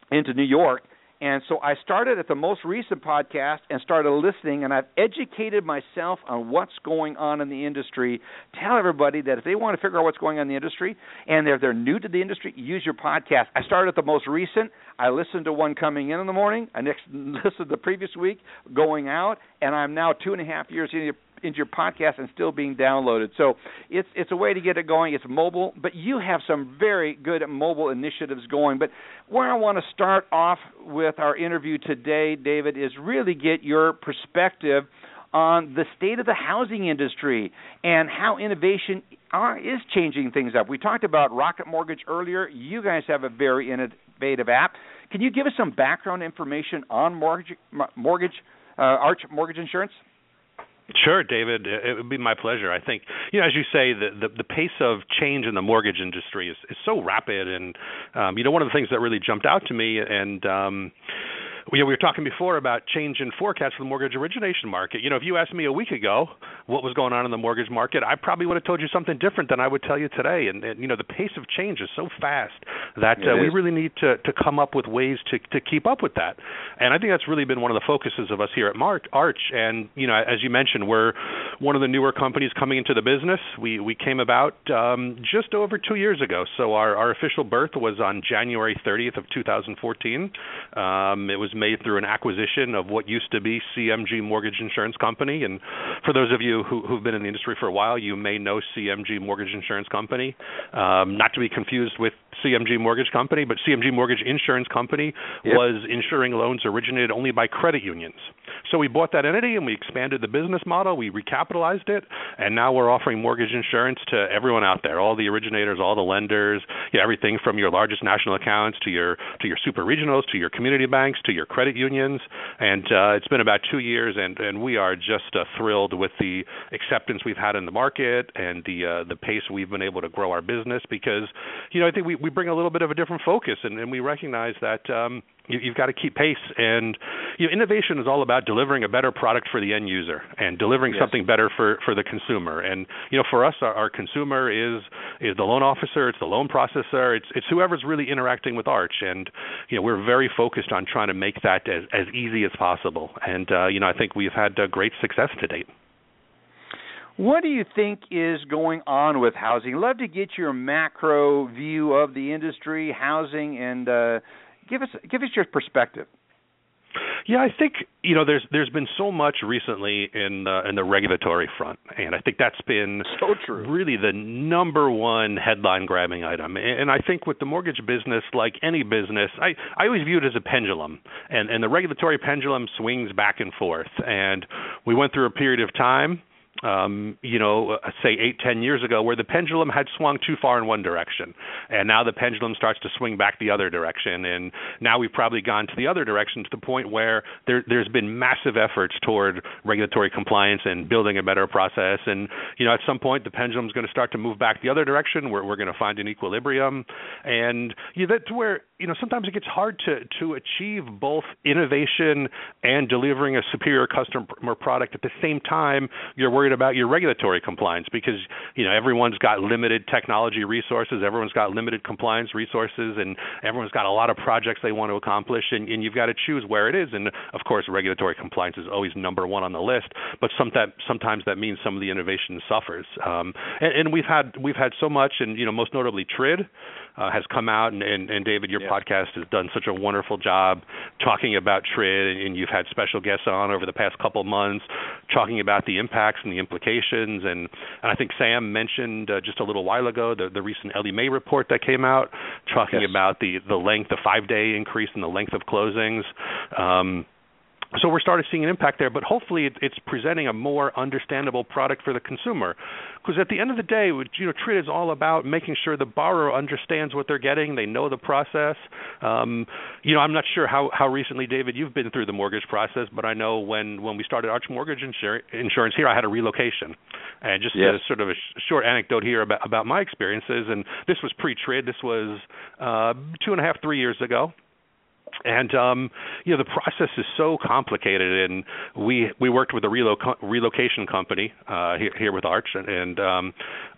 into New York, And so I started at the most recent podcast and started listening, and I've educated myself on what's going on in the industry. Tell everybody that if they want to figure out what's going on in the industry and if they're new to the industry, use your podcast. I started at the most recent. I listened to one coming in in the morning. I next listened the previous week going out, and I'm now two and a half years into into your podcast and still being downloaded. So it's it's a way to get it going. It's mobile, but you have some very good mobile initiatives going. But where I want to start off with our interview today, David, is really get your perspective on the state of the housing industry and how innovation are, is changing things up. We talked about Rocket Mortgage earlier. You guys have a very innovative app. Can you give us some background information on mortgage, mortgage uh, Arch Mortgage Insurance? Sure, David. It would be my pleasure. I think, you know, as you say, the, the, the pace of change in the mortgage industry is, is so rapid. And, um, you know, one of the things that really jumped out to me and um, – we were talking before about change in forecast for the mortgage origination market. You know, if you asked me a week ago what was going on in the mortgage market, I probably would have told you something different than I would tell you today. And, and you know, the pace of change is so fast that uh, we really need to, to come up with ways to, to keep up with that. And I think that's really been one of the focuses of us here at March, Arch. And, you know, as you mentioned, we're one of the newer companies coming into the business. We we came about um, just over two years ago. So our, our official birth was on January thirtieth of two thousand fourteen. Um, it was made through an acquisition of what used to be C M G Mortgage Insurance Company. And for those of you who, who've been in the industry for a while, you may know C M G Mortgage Insurance Company, um, not to be confused with C M G Mortgage Company, but C M G Mortgage Insurance Company yep. was insuring loans originated only by credit unions. So we bought that entity and we expanded the business model, we recapitalized it, and now we're offering mortgage insurance to everyone out there, all the originators, all the lenders, you know, everything from your largest national accounts to your to your super regionals, to your community banks, to your credit unions, and uh, it's been about two years, and, and we are just uh, thrilled with the acceptance we've had in the market and the uh, the pace we've been able to grow our business because, you know, I think we, we bring a little bit of a different focus, and, and we recognize that um, you, you've got to keep pace, and you know, innovation is all about delivering a better product for the end user and delivering yes. something better for, for the consumer, and, you know, for us, our, our consumer is is the loan officer, it's the loan processor, it's, it's whoever's really interacting with Arch, and, you know, we're very focused on trying to make that as, as easy as possible. And, uh, you know, I think we've had uh, great success to date. What do you think is going on with housing? Love to get your macro view of the industry, housing, and uh, give us give us your perspective. Yeah, I think, you know, there's there's been so much recently in the, in the regulatory front, and I think that's been so true. Really the number one headline-grabbing item. And I think with the mortgage business, like any business, I, I always view it as a pendulum, and, and the regulatory pendulum swings back and forth. And we went through a period of time, Um, you know, say eight, ten years ago, where the pendulum had swung too far in one direction. And now the pendulum starts to swing back the other direction. And now we've probably gone to the other direction to the point where there, there's been massive efforts toward regulatory compliance and building a better process. And, you know, at some point, the pendulum is going to start to move back the other direction. We're, we're going to find an equilibrium. And you know, that's where, you know, sometimes it gets hard to, to achieve both innovation and delivering a superior customer product at the same time you're worried about your regulatory compliance because, you know, everyone's got limited technology resources, everyone's got limited compliance resources, and everyone's got a lot of projects they want to accomplish, and, and you've got to choose where it is. And, of course, regulatory compliance is always number one on the list, but some that, sometimes that means some of the innovation suffers. Um, and, and we've had we've had so much, and, you know, most notably TRID uh, has come out, and, and, and David, your yeah. podcast has done such a wonderful job talking about TRID, and, and you've had special guests on over the past couple months talking about the impacts and the implications, and, and I think Sam mentioned uh, just a little while ago the, the recent Ellie Mae report that came out, talking yes. about the, the length, the five-day increase in the length of closings. Um, So we're starting seeing an impact there, but hopefully it's presenting a more understandable product for the consumer. Because at the end of the day, you know, TRID is all about making sure the borrower understands what they're getting, they know the process. Um, you know, I'm not sure how, how recently, David, you've been through the mortgage process, but I know when, when we started Arch Mortgage Insur- Insurance here, I had a relocation. And just yes. a, sort of a sh- short anecdote here about, about my experiences, and this was pre-TRID, this was uh, two and a half, three years ago. And, um, you know, the process is so complicated, and we we worked with a reloc- relocation company uh, here, here with Arch, and, and um,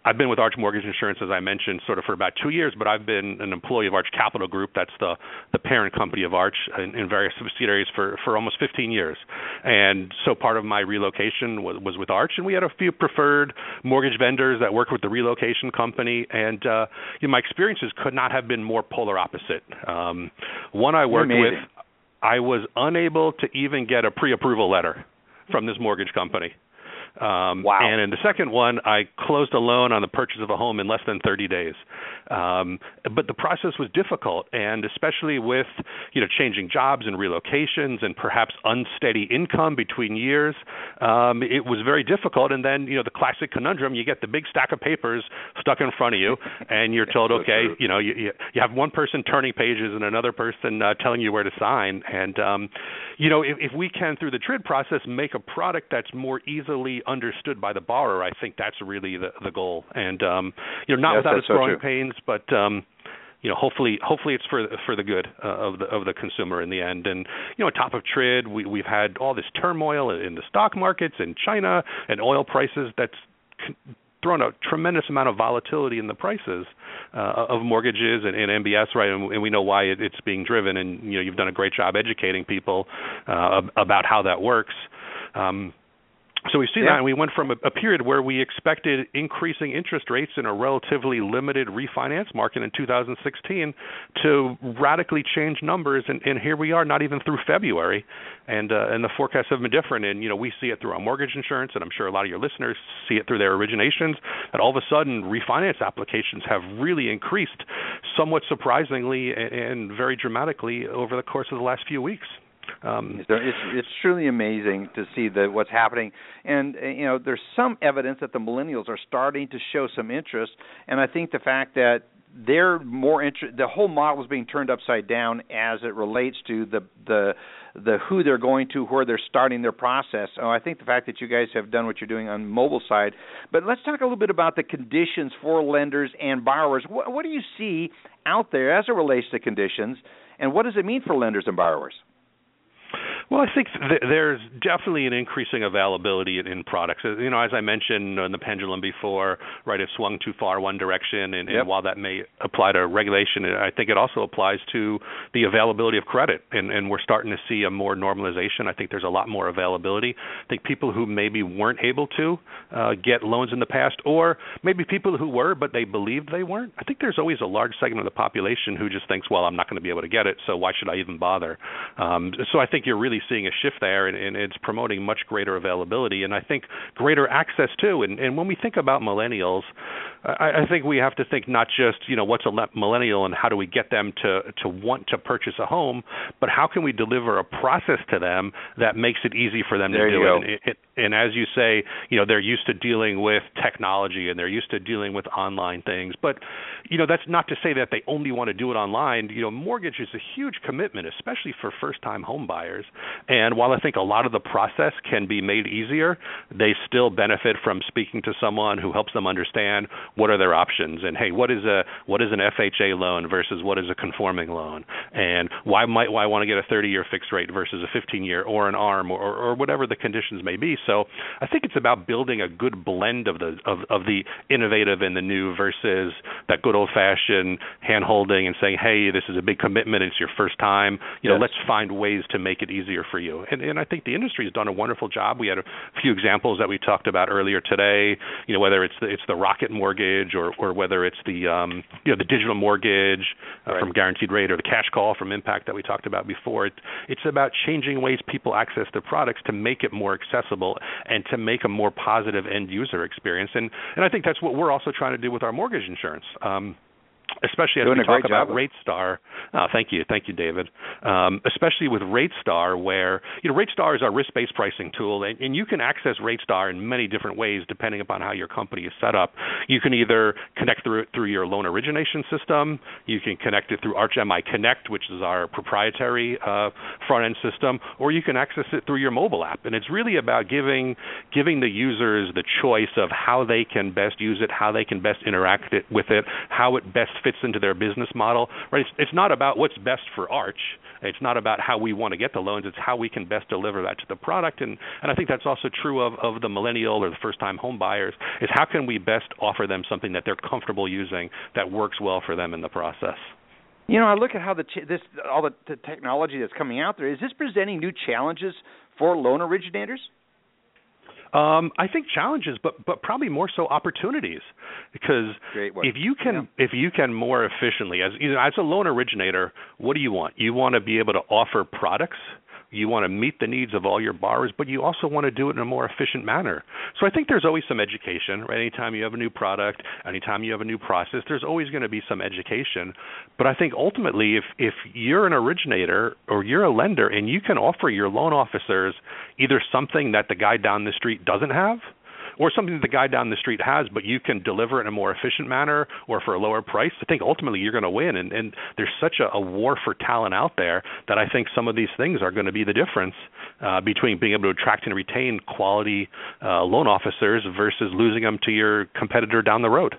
I've been with Arch Mortgage Insurance, as I mentioned, sort of for about two years, but I've been an employee of Arch Capital Group, that's the, the parent company of Arch, in, in various subsidiaries for, for almost fifteen years. And so part of my relocation was, was with Arch, and we had a few preferred mortgage vendors that worked with the relocation company, and uh, you know, my experiences could not have been more polar opposite. Um, one I worked with, I was unable to even get a pre-approval letter from this mortgage company. Um, wow. And in the second one, I closed a loan on the purchase of a home in less than thirty days. Um, but the process was difficult, and especially with, you know, changing jobs and relocations and perhaps unsteady income between years, um, it was very difficult. And then, you know, the classic conundrum, you get the big stack of papers stuck in front of you, and you're told, so okay, true. you know, you, you have one person turning pages and another person uh, telling you where to sign. And, um, you know, if, if we can, through the TRID process, make a product that's more easily understood by the borrower, I think that's really the, the goal. And um, you know, not yes, without its growing so pains, but um, you know, hopefully, hopefully it's for for the good uh, of the of the consumer in the end. And you know, on top of TRID, we, we've had all this turmoil in the stock markets in China and oil prices that's con- thrown a tremendous amount of volatility in the prices uh, of mortgages and, and M B S, right? And, and we know why it, it's being driven. And you know, you've done a great job educating people uh, about how that works. Um, So we've seen yeah. that, and we went from a, a period where we expected increasing interest rates in a relatively limited refinance market in two thousand sixteen to radically change numbers, and, and here we are, not even through February, and uh, and the forecasts have been different. And you know, we see it through our mortgage insurance, and I'm sure a lot of your listeners see it through their originations. And all of a sudden, refinance applications have really increased, somewhat surprisingly and, and very dramatically over the course of the last few weeks. Um, so it's, it's truly amazing to see that what's happening, and you know, there's some evidence that the millennials are starting to show some interest, and I think the fact that they're more inter- the whole model is being turned upside down as it relates to the the the who they're going to, where they're starting their process. So I think the fact that you guys have done what you're doing on the mobile side, but let's talk a little bit about the conditions for lenders and borrowers. What, what do you see out there as it relates to conditions, and what does it mean for lenders and borrowers? Well, I think th- there's definitely an increasing availability in, in products. You know, as I mentioned in the pendulum before, right, it swung too far one direction, and, yep. and while that may apply to regulation, I think it also applies to the availability of credit, and, and we're starting to see a more normalization. I think there's a lot more availability. I think people who maybe weren't able to uh, get loans in the past, or maybe people who were but they believed they weren't. I think there's always a large segment of the population who just thinks, well, I'm not going to be able to get it, so why should I even bother? Um, so I think you're really seeing a shift there, and, and it's promoting much greater availability, and I think greater access too. And, and when we think about millennials, I, I think we have to think not just, you know, what's a millennial and how do we get them to, to want to purchase a home, but how can we deliver a process to them that makes it easy for them there to do it? And, it, and as you say, you know, they're used to dealing with technology and they're used to dealing with online things, but you know, that's not to say that they only want to do it online. You know, mortgage is a huge commitment, especially for first-time home buyers. And while I think a lot of the process can be made easier, they still benefit from speaking to someone who helps them understand what are their options and, hey, what is a what is an F H A loan versus what is a conforming loan, and why might why want to get a thirty-year fixed rate versus a fifteen-year or an ARM or, or whatever the conditions may be. So I think it's about building a good blend of the of, of the innovative and the new versus that good old-fashioned hand-holding and saying, hey, this is a big commitment, it's your first time, you yes. know, let's find ways to make it easier for you. And, and I think the industry has done a wonderful job. We had a few examples that we talked about earlier today, you know, whether it's the, it's the Rocket Mortgage or, or whether it's the, um, you know, the digital mortgage uh, right. from Guaranteed Rate or the Cash Call from Impact that we talked about before. It, it's about changing ways people access their products to make it more accessible and to make a more positive end user experience. And, and I think that's what we're also trying to do with our mortgage insurance. Um, Especially as Doing we talk about RateStar. Oh, thank you. Thank you, David. Um, especially with RateStar, where, you know, RateStar is our risk-based pricing tool, and, and you can access RateStar in many different ways depending upon how your company is set up. You can either connect through through your loan origination system. You can connect it through ArchMI Connect, which is our proprietary uh, front-end system, or you can access it through your mobile app. And it's really about giving giving the users the choice of how they can best use it, how they can best interact it, with it, how it best fits into their business model, right? It's, it's not about what's best for Arch. It's not about how we want to get the loans. It's how we can best deliver that to the product. And, and I think that's also true of, of the millennial or the first-time home buyers, is how can we best offer them something that they're comfortable using that works well for them in the process. You know, I look at how the ch- this all the t- technology that's coming out there. Is this presenting new challenges for loan originators? Um, I think challenges, but but probably more so opportunities, because if you can yeah. if you can more efficiently as you know, as a loan originator, what do you want? You want to be able to offer products. You want to meet the needs of all your borrowers, but you also want to do it in a more efficient manner. So I think there's always some education, right? Anytime you have a new product, anytime you have a new process, there's always going to be some education. But I think ultimately if, if you're an originator or you're a lender and you can offer your loan officers either something that the guy down the street doesn't have, or something that the guy down the street has, but you can deliver it in a more efficient manner or for a lower price, I think ultimately you're going to win. And, and there's such a, a war for talent out there that I think some of these things are going to be the difference uh, between being able to attract and retain quality uh, loan officers versus losing them to your competitor down the road.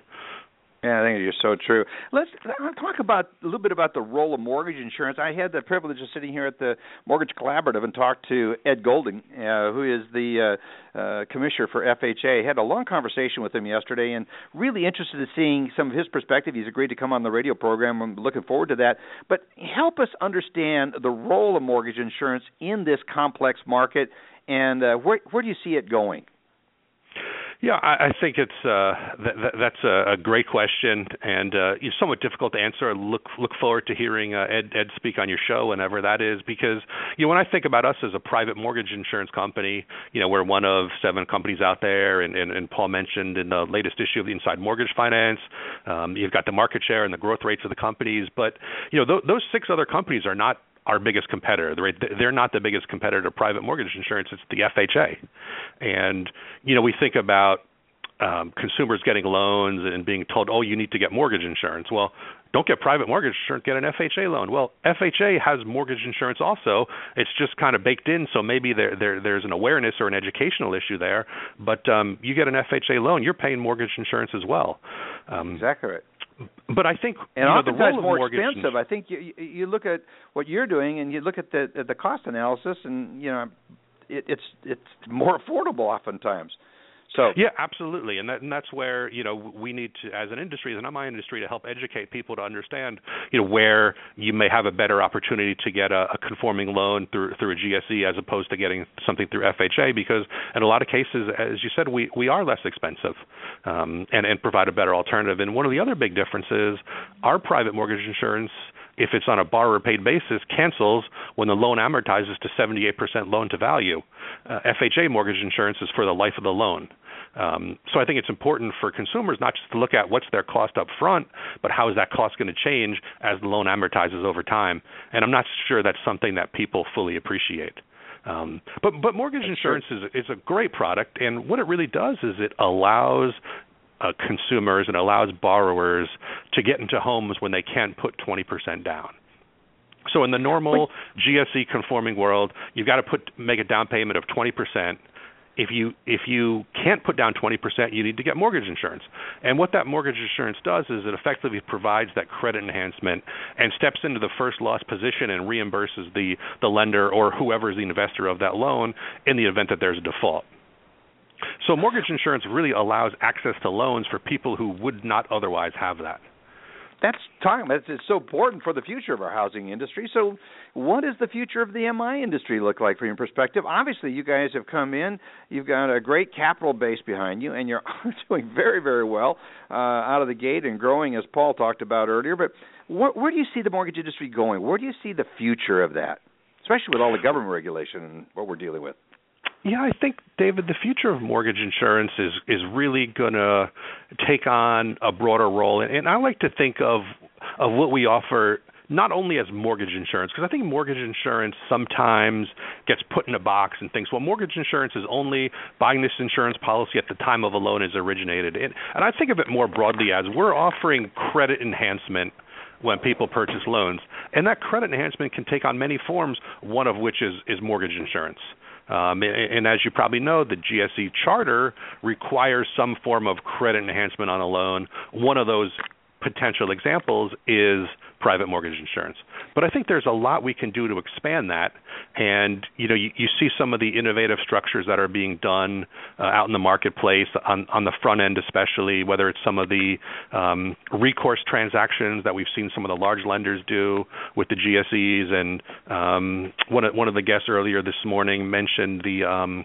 Yeah, I think you're so true. Let's talk about a little bit about the role of mortgage insurance. I had the privilege of sitting here at the Mortgage Collaborative and talked to Ed Golding, uh, who is the uh, uh, commissioner for F H A. I had a long conversation with him yesterday and really interested in seeing some of his perspective. He's agreed to come on the radio program. I'm looking forward to that. But help us understand the role of mortgage insurance in this complex market, and uh, where, where do you see it going? Yeah, I think it's uh, th- that's a great question, and uh, it's somewhat difficult to answer. Look, look forward to hearing uh, Ed, Ed speak on your show whenever that is, because you know when I think about us as a private mortgage insurance company, you know we're one of seven companies out there, and, and, and Paul mentioned in the latest issue of the Inside Mortgage Finance, um, you've got the market share and the growth rates of the companies, but you know th- those six other companies are not our biggest competitor. They're not the biggest competitor to private mortgage insurance. It's the F H A. And, you know, we think about um, consumers getting loans and being told, oh, you need to get mortgage insurance. Well, don't get private mortgage insurance, get an F H A loan. Well, F H A has mortgage insurance also. It's just kind of baked in, so maybe there, there there's an awareness or an educational issue there. But um, you get an F H A loan, you're paying mortgage insurance as well. Um, exactly right. But I think and you know, the role of more mortgage expensive. I think you you look at what you're doing and you look at the at the cost analysis, and you know it, it's it's more affordable oftentimes. So yeah, absolutely, and, that, and that's where you know we need to, as an industry, as an M I industry, to help educate people to understand you know where you may have a better opportunity to get a, a conforming loan through through a G S E as opposed to getting something through F H A, because in a lot of cases, as you said, we, we are less expensive um, and and provide a better alternative. And one of the other big differences, our private mortgage insurance, if it's on a borrower-paid basis, cancels when the loan amortizes to seventy-eight percent loan-to-value. Uh, F H A mortgage insurance is for the life of the loan. Um, so I think it's important for consumers not just to look at what's their cost up front, but how is that cost going to change as the loan amortizes over time. And I'm not sure that's something that people fully appreciate. Um, but, but mortgage that's insurance is, is a great product, and what it really does is it allows Uh, consumers and allows borrowers to get into homes when they can't put twenty percent down. So in the normal G S E conforming world, you've got to put make a down payment of twenty percent. If you if you can't put down twenty percent, you need to get mortgage insurance. And what that mortgage insurance does is it effectively provides that credit enhancement and steps into the first loss position and reimburses the, the lender or whoever is the investor of that loan in the event that there's a default. So mortgage insurance really allows access to loans for people who would not otherwise have that. That's time. It's so important for the future of our housing industry. So what does the future of the M I industry look like from your perspective? Obviously, you guys have come in. You've got a great capital base behind you, and you're doing very, very well uh, out of the gate and growing, as Paul talked about earlier. But wh- where do you see the mortgage industry going? Where do you see the future of that, especially with all the government regulation and what we're dealing with? Yeah, I think, David, the future of mortgage insurance is, is really going to take on a broader role. And, and I like to think of of what we offer not only as mortgage insurance, because I think mortgage insurance sometimes gets put in a box and thinks, well, mortgage insurance is only buying this insurance policy at the time of a loan is originated. And, and I think of it more broadly as we're offering credit enhancement when people purchase loans. And that credit enhancement can take on many forms, one of which is, is mortgage insurance. Um, and as you probably know, the G S E charter requires some form of credit enhancement on a loan. One of those potential examples is private mortgage insurance. But I think there's a lot we can do to expand that. And, you know, you, you see some of the innovative structures that are being done uh, out in the marketplace, on, on the front end especially, whether it's some of the um, recourse transactions that we've seen some of the large lenders do with the G S Es. And um, one, of, one of the guests earlier this morning mentioned the um,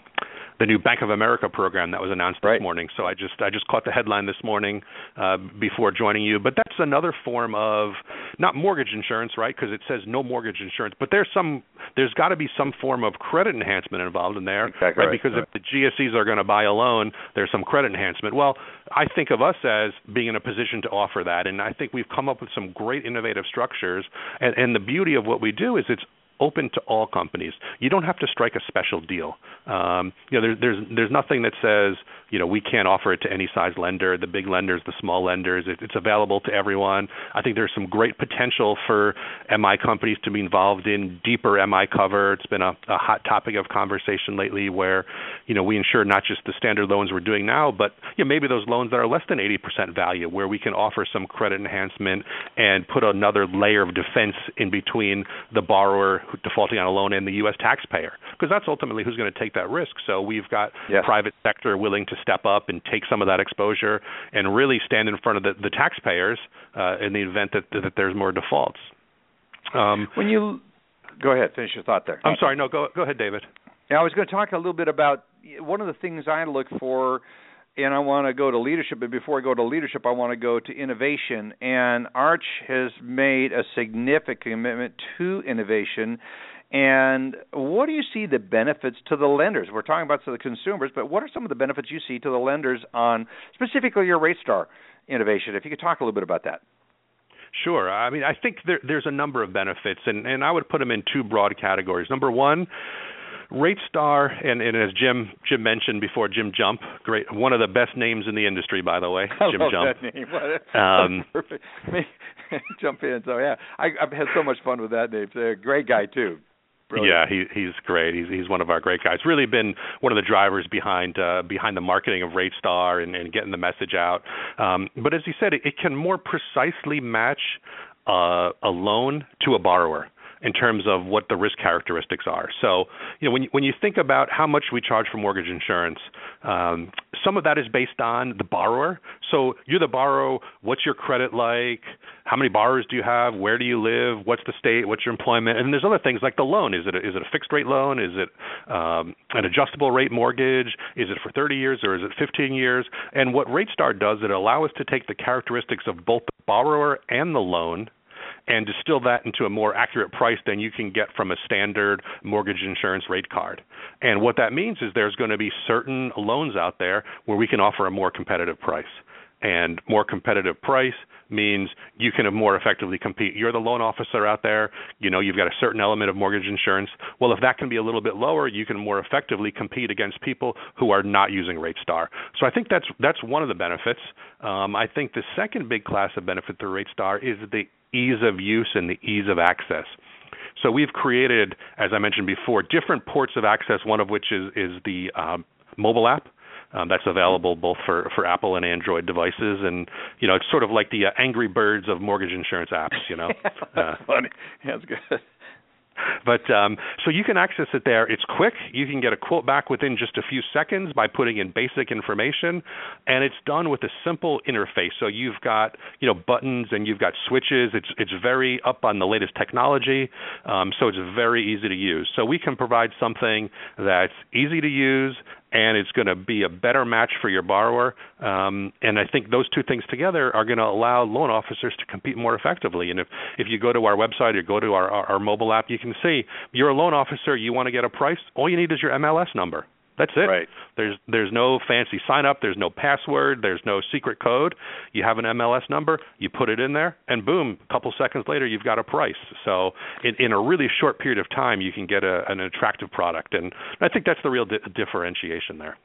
the new Bank of America program that was announced right. this morning. So I just I just caught the headline this morning uh, before joining you. But that's another form of not mortgage insurance, right? Because it says no mortgage insurance. But there's some there's got to be some form of credit enhancement involved in there, exactly right? right? Because right. if the G S Es are going to buy a loan, there's some credit enhancement. Well, I think of us as being in a position to offer that, and I think we've come up with some great innovative structures. And, and the beauty of what we do is it's open to all companies. You don't have to strike a special deal. Um, you know, there, there's there's nothing that says, you know, we can't offer it to any size lender, the big lenders, the small lenders. It, it's available to everyone. I think there's some great potential for M I companies to be involved in deeper M I cover. It's been a, a hot topic of conversation lately where, you know, we insure not just the standard loans we're doing now, but you know, maybe those loans that are less than eighty percent value where we can offer some credit enhancement and put another layer of defense in between the borrower defaulting on a loan and the U S taxpayer, because that's ultimately who's going to take that risk. So we've got yes. private sector willing to step up and take some of that exposure and really stand in front of the, the taxpayers uh, in the event that, that there's more defaults. Um, when you go ahead, finish your thought there. I'm sorry. No, go go ahead, David. Yeah, I was going to talk a little bit about one of the things I look for, and I want to go to leadership, but before I go to leadership, I want to go to innovation. And Arch has made a significant commitment to innovation. And what do you see the benefits to the lenders? We're talking about to the consumers, but what are some of the benefits you see to the lenders on specifically your RateStar innovation? If you could talk a little bit about that. Sure. I mean, I think there, there's a number of benefits, and, and I would put them in two broad categories. Number one, RateStar, and, and as Jim Jim mentioned before, Jim Jump, great, one of the best names in the industry, by the way. I Jim love Jump. That name. Um, perfect. Jump in. So yeah, I, I've had so much fun with that name. They're a great guy too. Brilliant. Yeah, he, he's great. He's he's one of our great guys. Really been one of the drivers behind uh, behind the marketing of RateStar and, and getting the message out. Um, but as he said, it, it can more precisely match uh, a loan to a borrower in terms of what the risk characteristics are. So, you know, when you, when you think about how much we charge for mortgage insurance, um, some of that is based on the borrower. So you're the borrower, what's your credit like? How many borrowers do you have? Where do you live? What's the state? What's your employment? And there's other things like the loan. Is it a, is it a fixed rate loan? Is it um, an adjustable rate mortgage? Is it for thirty years or is it fifteen years? And what RateStar does, it allows us to take the characteristics of both the borrower and the loan and distill that into a more accurate price than you can get from a standard mortgage insurance rate card. And what that means is there's going to be certain loans out there where we can offer a more competitive price. And more competitive price means you can more effectively compete. You're the loan officer out there. You know, you've got a certain element of mortgage insurance. Well, if that can be a little bit lower, you can more effectively compete against people who are not using RateStar. So I think that's that's one of the benefits. Um, I think the second big class of benefit through RateStar is the ease of use and the ease of access. So we've created, as I mentioned before, different ports of access, one of which is, is the um, mobile app. Um, that's available both for, for Apple and Android devices. And, you know, it's sort of like the uh, Angry Birds of mortgage insurance apps, you know. That's uh, funny. That's good. But um, so you can access it there. It's quick. You can get a quote back within just a few seconds by putting in basic information, and it's done with a simple interface. So you've got, you know, buttons and you've got switches. It's it's very up on the latest technology, um, so it's very easy to use. So we can provide something that's easy to use, and it's going to be a better match for your borrower. Um, and I think those two things together are going to allow loan officers to compete more effectively. And if, if you go to our website or go to our, our, our mobile app, you can see you're a loan officer, you want to get a price, all you need is your M L S number. That's it. Right. There's there's no fancy sign-up. There's no password. There's no secret code. You have an M L S number. You put it in there, and boom, a couple seconds later, you've got a price. So in, in a really short period of time, you can get a, an attractive product, and I think that's the real di- differentiation there.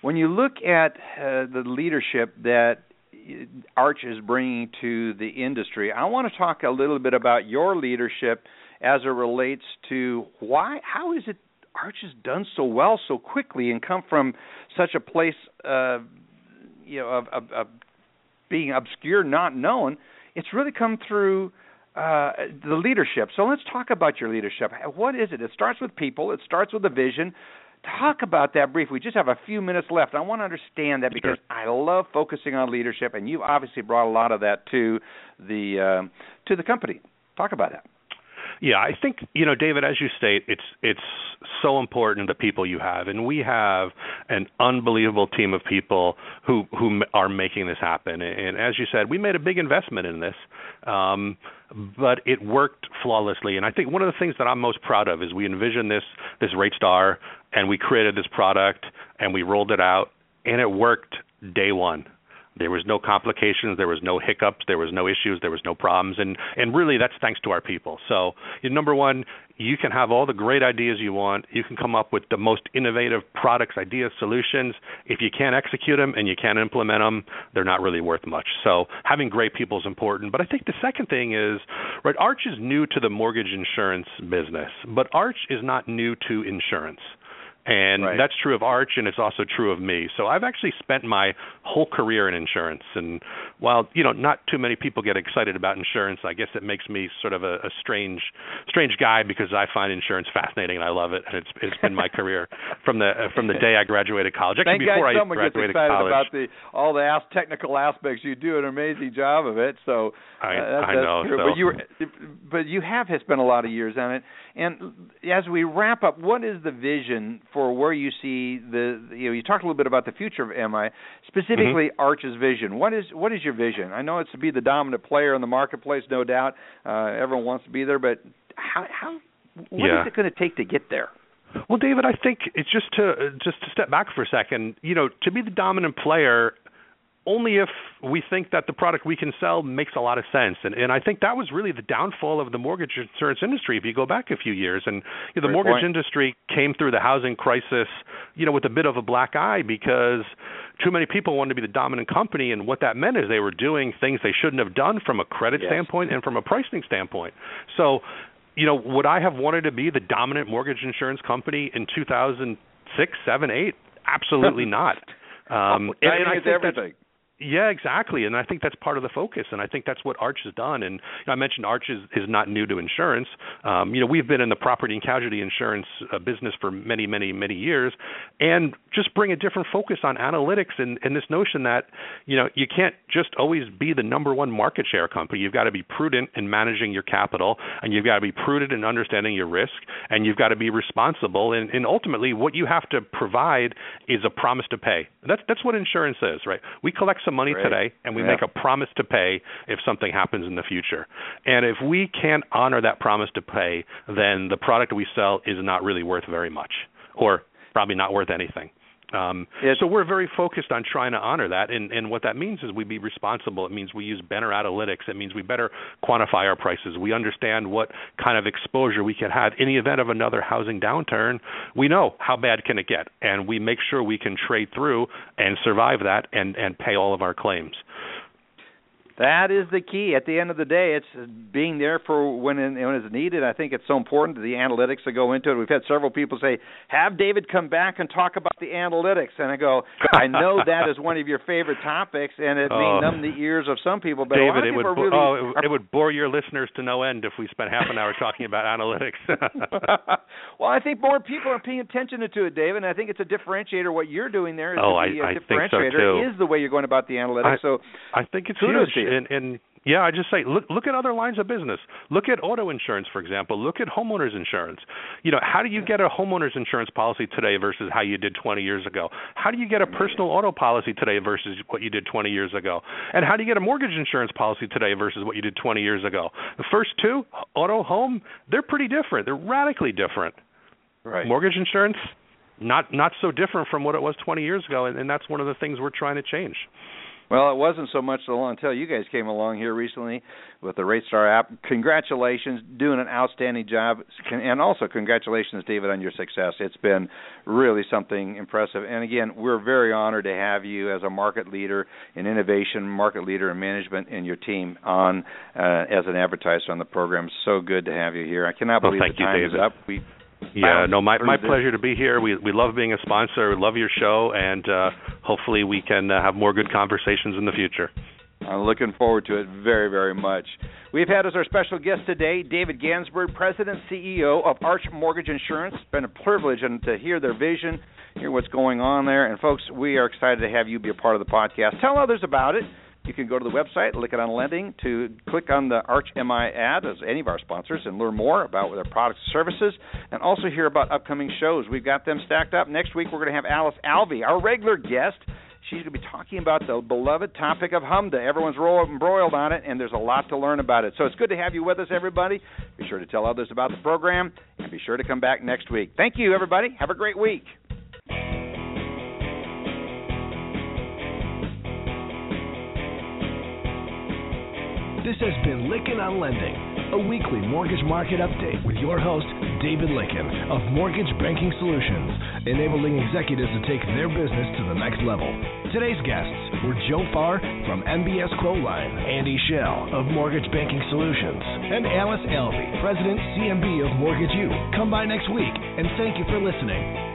When you look at uh, the leadership that Arch is bringing to the industry, I want to talk a little bit about your leadership as it relates to why, how is it Arch has done so well so quickly and come from such a place, uh, you know, of, of, of being obscure, not known, It's really come through uh, the leadership. So let's talk about your leadership. What is it? It starts with people. It starts with a vision. Talk about that briefly. We just have a few minutes left. I want to understand that because I love focusing on leadership, and you obviously brought a lot of that to the um, to the company. Talk about that. Yeah, I think, you know, David, as you state, it's it's so important the people you have. And we have an unbelievable team of people who, who are making this happen. And as you said, we made a big investment in this, um, but it worked flawlessly. And I think one of the things that I'm most proud of is we envisioned this, this RateStar, and we created this product, and we rolled it out, and it worked day one. There was no complications, there was no hiccups, there was no issues, there was no problems, and, and really that's thanks to our people. So, you know, number one, you can have all the great ideas you want, you can come up with the most innovative products, ideas, solutions. If you can't execute them and you can't implement them, they're not really worth much. So having great people is important. But I think the second thing is, right, Arch is new to the mortgage insurance business, but Arch is not new to insurance. And right. That's true of Arch, and it's also true of me. So I've actually spent my whole career in insurance. And while, you know, not too many people get excited about insurance, I guess it makes me sort of a, a strange strange guy because I find insurance fascinating and I love it. And it's it's been my career from the uh, from the day I graduated college. Actually, Thank before God I someone graduated gets excited college, about the, all the as- technical aspects. You do an amazing job of it. So uh, I, that, I know. So. But, you were, but you have spent a lot of years on it. And as we wrap up, what is the vision for for where you see the, you know, you talked a little bit about the future of M I, specifically mm-hmm. Arch's vision. What is what is your vision? I know it's to be the dominant player in the marketplace, no doubt. Uh, everyone wants to be there, but how, how what yeah. is it going to take to get there? Well, David, I think it's just to just to step back for a second. You know, to be the dominant player. Only if we think that the product we can sell makes a lot of sense. And and I think that was really the downfall of the mortgage insurance industry if you go back a few years. And you know, the Great mortgage point. industry came through the housing crisis, you know, with a bit of a black eye because too many people wanted to be the dominant company. And what that meant is they were doing things they shouldn't have done from a credit yes. standpoint and from a pricing standpoint. So, you know, would I have wanted to be the dominant mortgage insurance company in two thousand six, seven, eight? Absolutely not. Um, and, and I think everything. Yeah, exactly. And I think that's part of the focus. And I think that's what Arch has done. And I mentioned Arch is, is not new to insurance. Um, you know, we've been in the property and casualty insurance uh, business for many, many, many years and just bring a different focus on analytics and, and this notion that, you know, you can't just always be the number one market share company. You've got to be prudent in managing your capital and you've got to be prudent in understanding your risk and you've got to be responsible. And, and ultimately what you have to provide is a promise to pay. That's, that's what insurance is, right? We collect some money Great. today, and we yeah. make a promise to pay if something happens in the future. And if we can't honor that promise to pay, then the product we sell is not really worth very much, or probably not worth anything. Um, so we're very focused on trying to honor that, and, and what that means is we be responsible. It means we use better analytics. It means we better quantify our prices. We understand what kind of exposure we can have. In the event of another housing downturn, we know how bad can it get, and we make sure we can trade through and survive that and, and pay all of our claims. That is the key. At the end of the day, it's being there for when, when it's needed. I think it's so important to the analytics that go into it. We've had several people say, have David come back and talk about the analytics. And I go, I know that is one of your favorite topics, and it oh. may numb the ears of some people. But David, it would, really oh, it, it would bore your listeners to no end if we spent half an hour talking about analytics. Well, I think more people are paying attention to it, David, and I think it's a differentiator. What you're doing there is oh, the I, I differentiator so is the way you're going about the analytics. I, so I think it's huge. huge. And, and yeah, I just say, look, look at other lines of business. Look at auto insurance, for example. Look at homeowners insurance. You know, how do you get a homeowners insurance policy today versus how you did twenty years ago? How do you get a personal auto policy today versus what you did twenty years ago? And how do you get a mortgage insurance policy today versus what you did twenty years ago? The first two, auto, home, they're pretty different. They're radically different. Right. Mortgage insurance, not not so different from what it was twenty years ago, and, and that's one of the things we're trying to change. Well, it wasn't so much long until you guys came along here recently with the RateStar app. Congratulations, doing an outstanding job. And also congratulations, David, on your success. It's been really something impressive. And, again, we're very honored to have you as a market leader in innovation, market leader in management, and your team on uh, as an advertiser on the program. So good to have you here. I cannot believe well, the time you, is up. We Yeah, no, my my pleasure to be here. We we love being a sponsor. We love your show, and uh, hopefully we can uh, have more good conversations in the future. I'm looking forward to it very, very much. We've had as our special guest today David Gansberg, President and C E O of Arch Mortgage Insurance. It's been a privilege to hear their vision, hear what's going on there. And, folks, we are excited to have you be a part of the podcast. Tell others about it. You can go to the website, Lick It On Lending, to click on the ArchMI ad as any of our sponsors and learn more about their products and services and also hear about upcoming shows. We've got them stacked up. Next week, we're going to have Alice Alvey, our regular guest. She's going to be talking about the beloved topic of H M D A. Everyone's rolled and broiled on it, and there's a lot to learn about it. So it's good to have you with us, everybody. Be sure to tell others about the program, and be sure to come back next week. Thank you, everybody. Have a great week. This has been Lykken on Lending, a weekly mortgage market update with your host, David Lykken of Mortgage Banking Solutions, enabling executives to take their business to the next level. Today's guests were Joe Farr from M B S QuoLine, Andy Schell of Mortgage Banking Solutions, and Alice Alvey, President C M B of Mortgage U. Come by next week, and thank you for listening.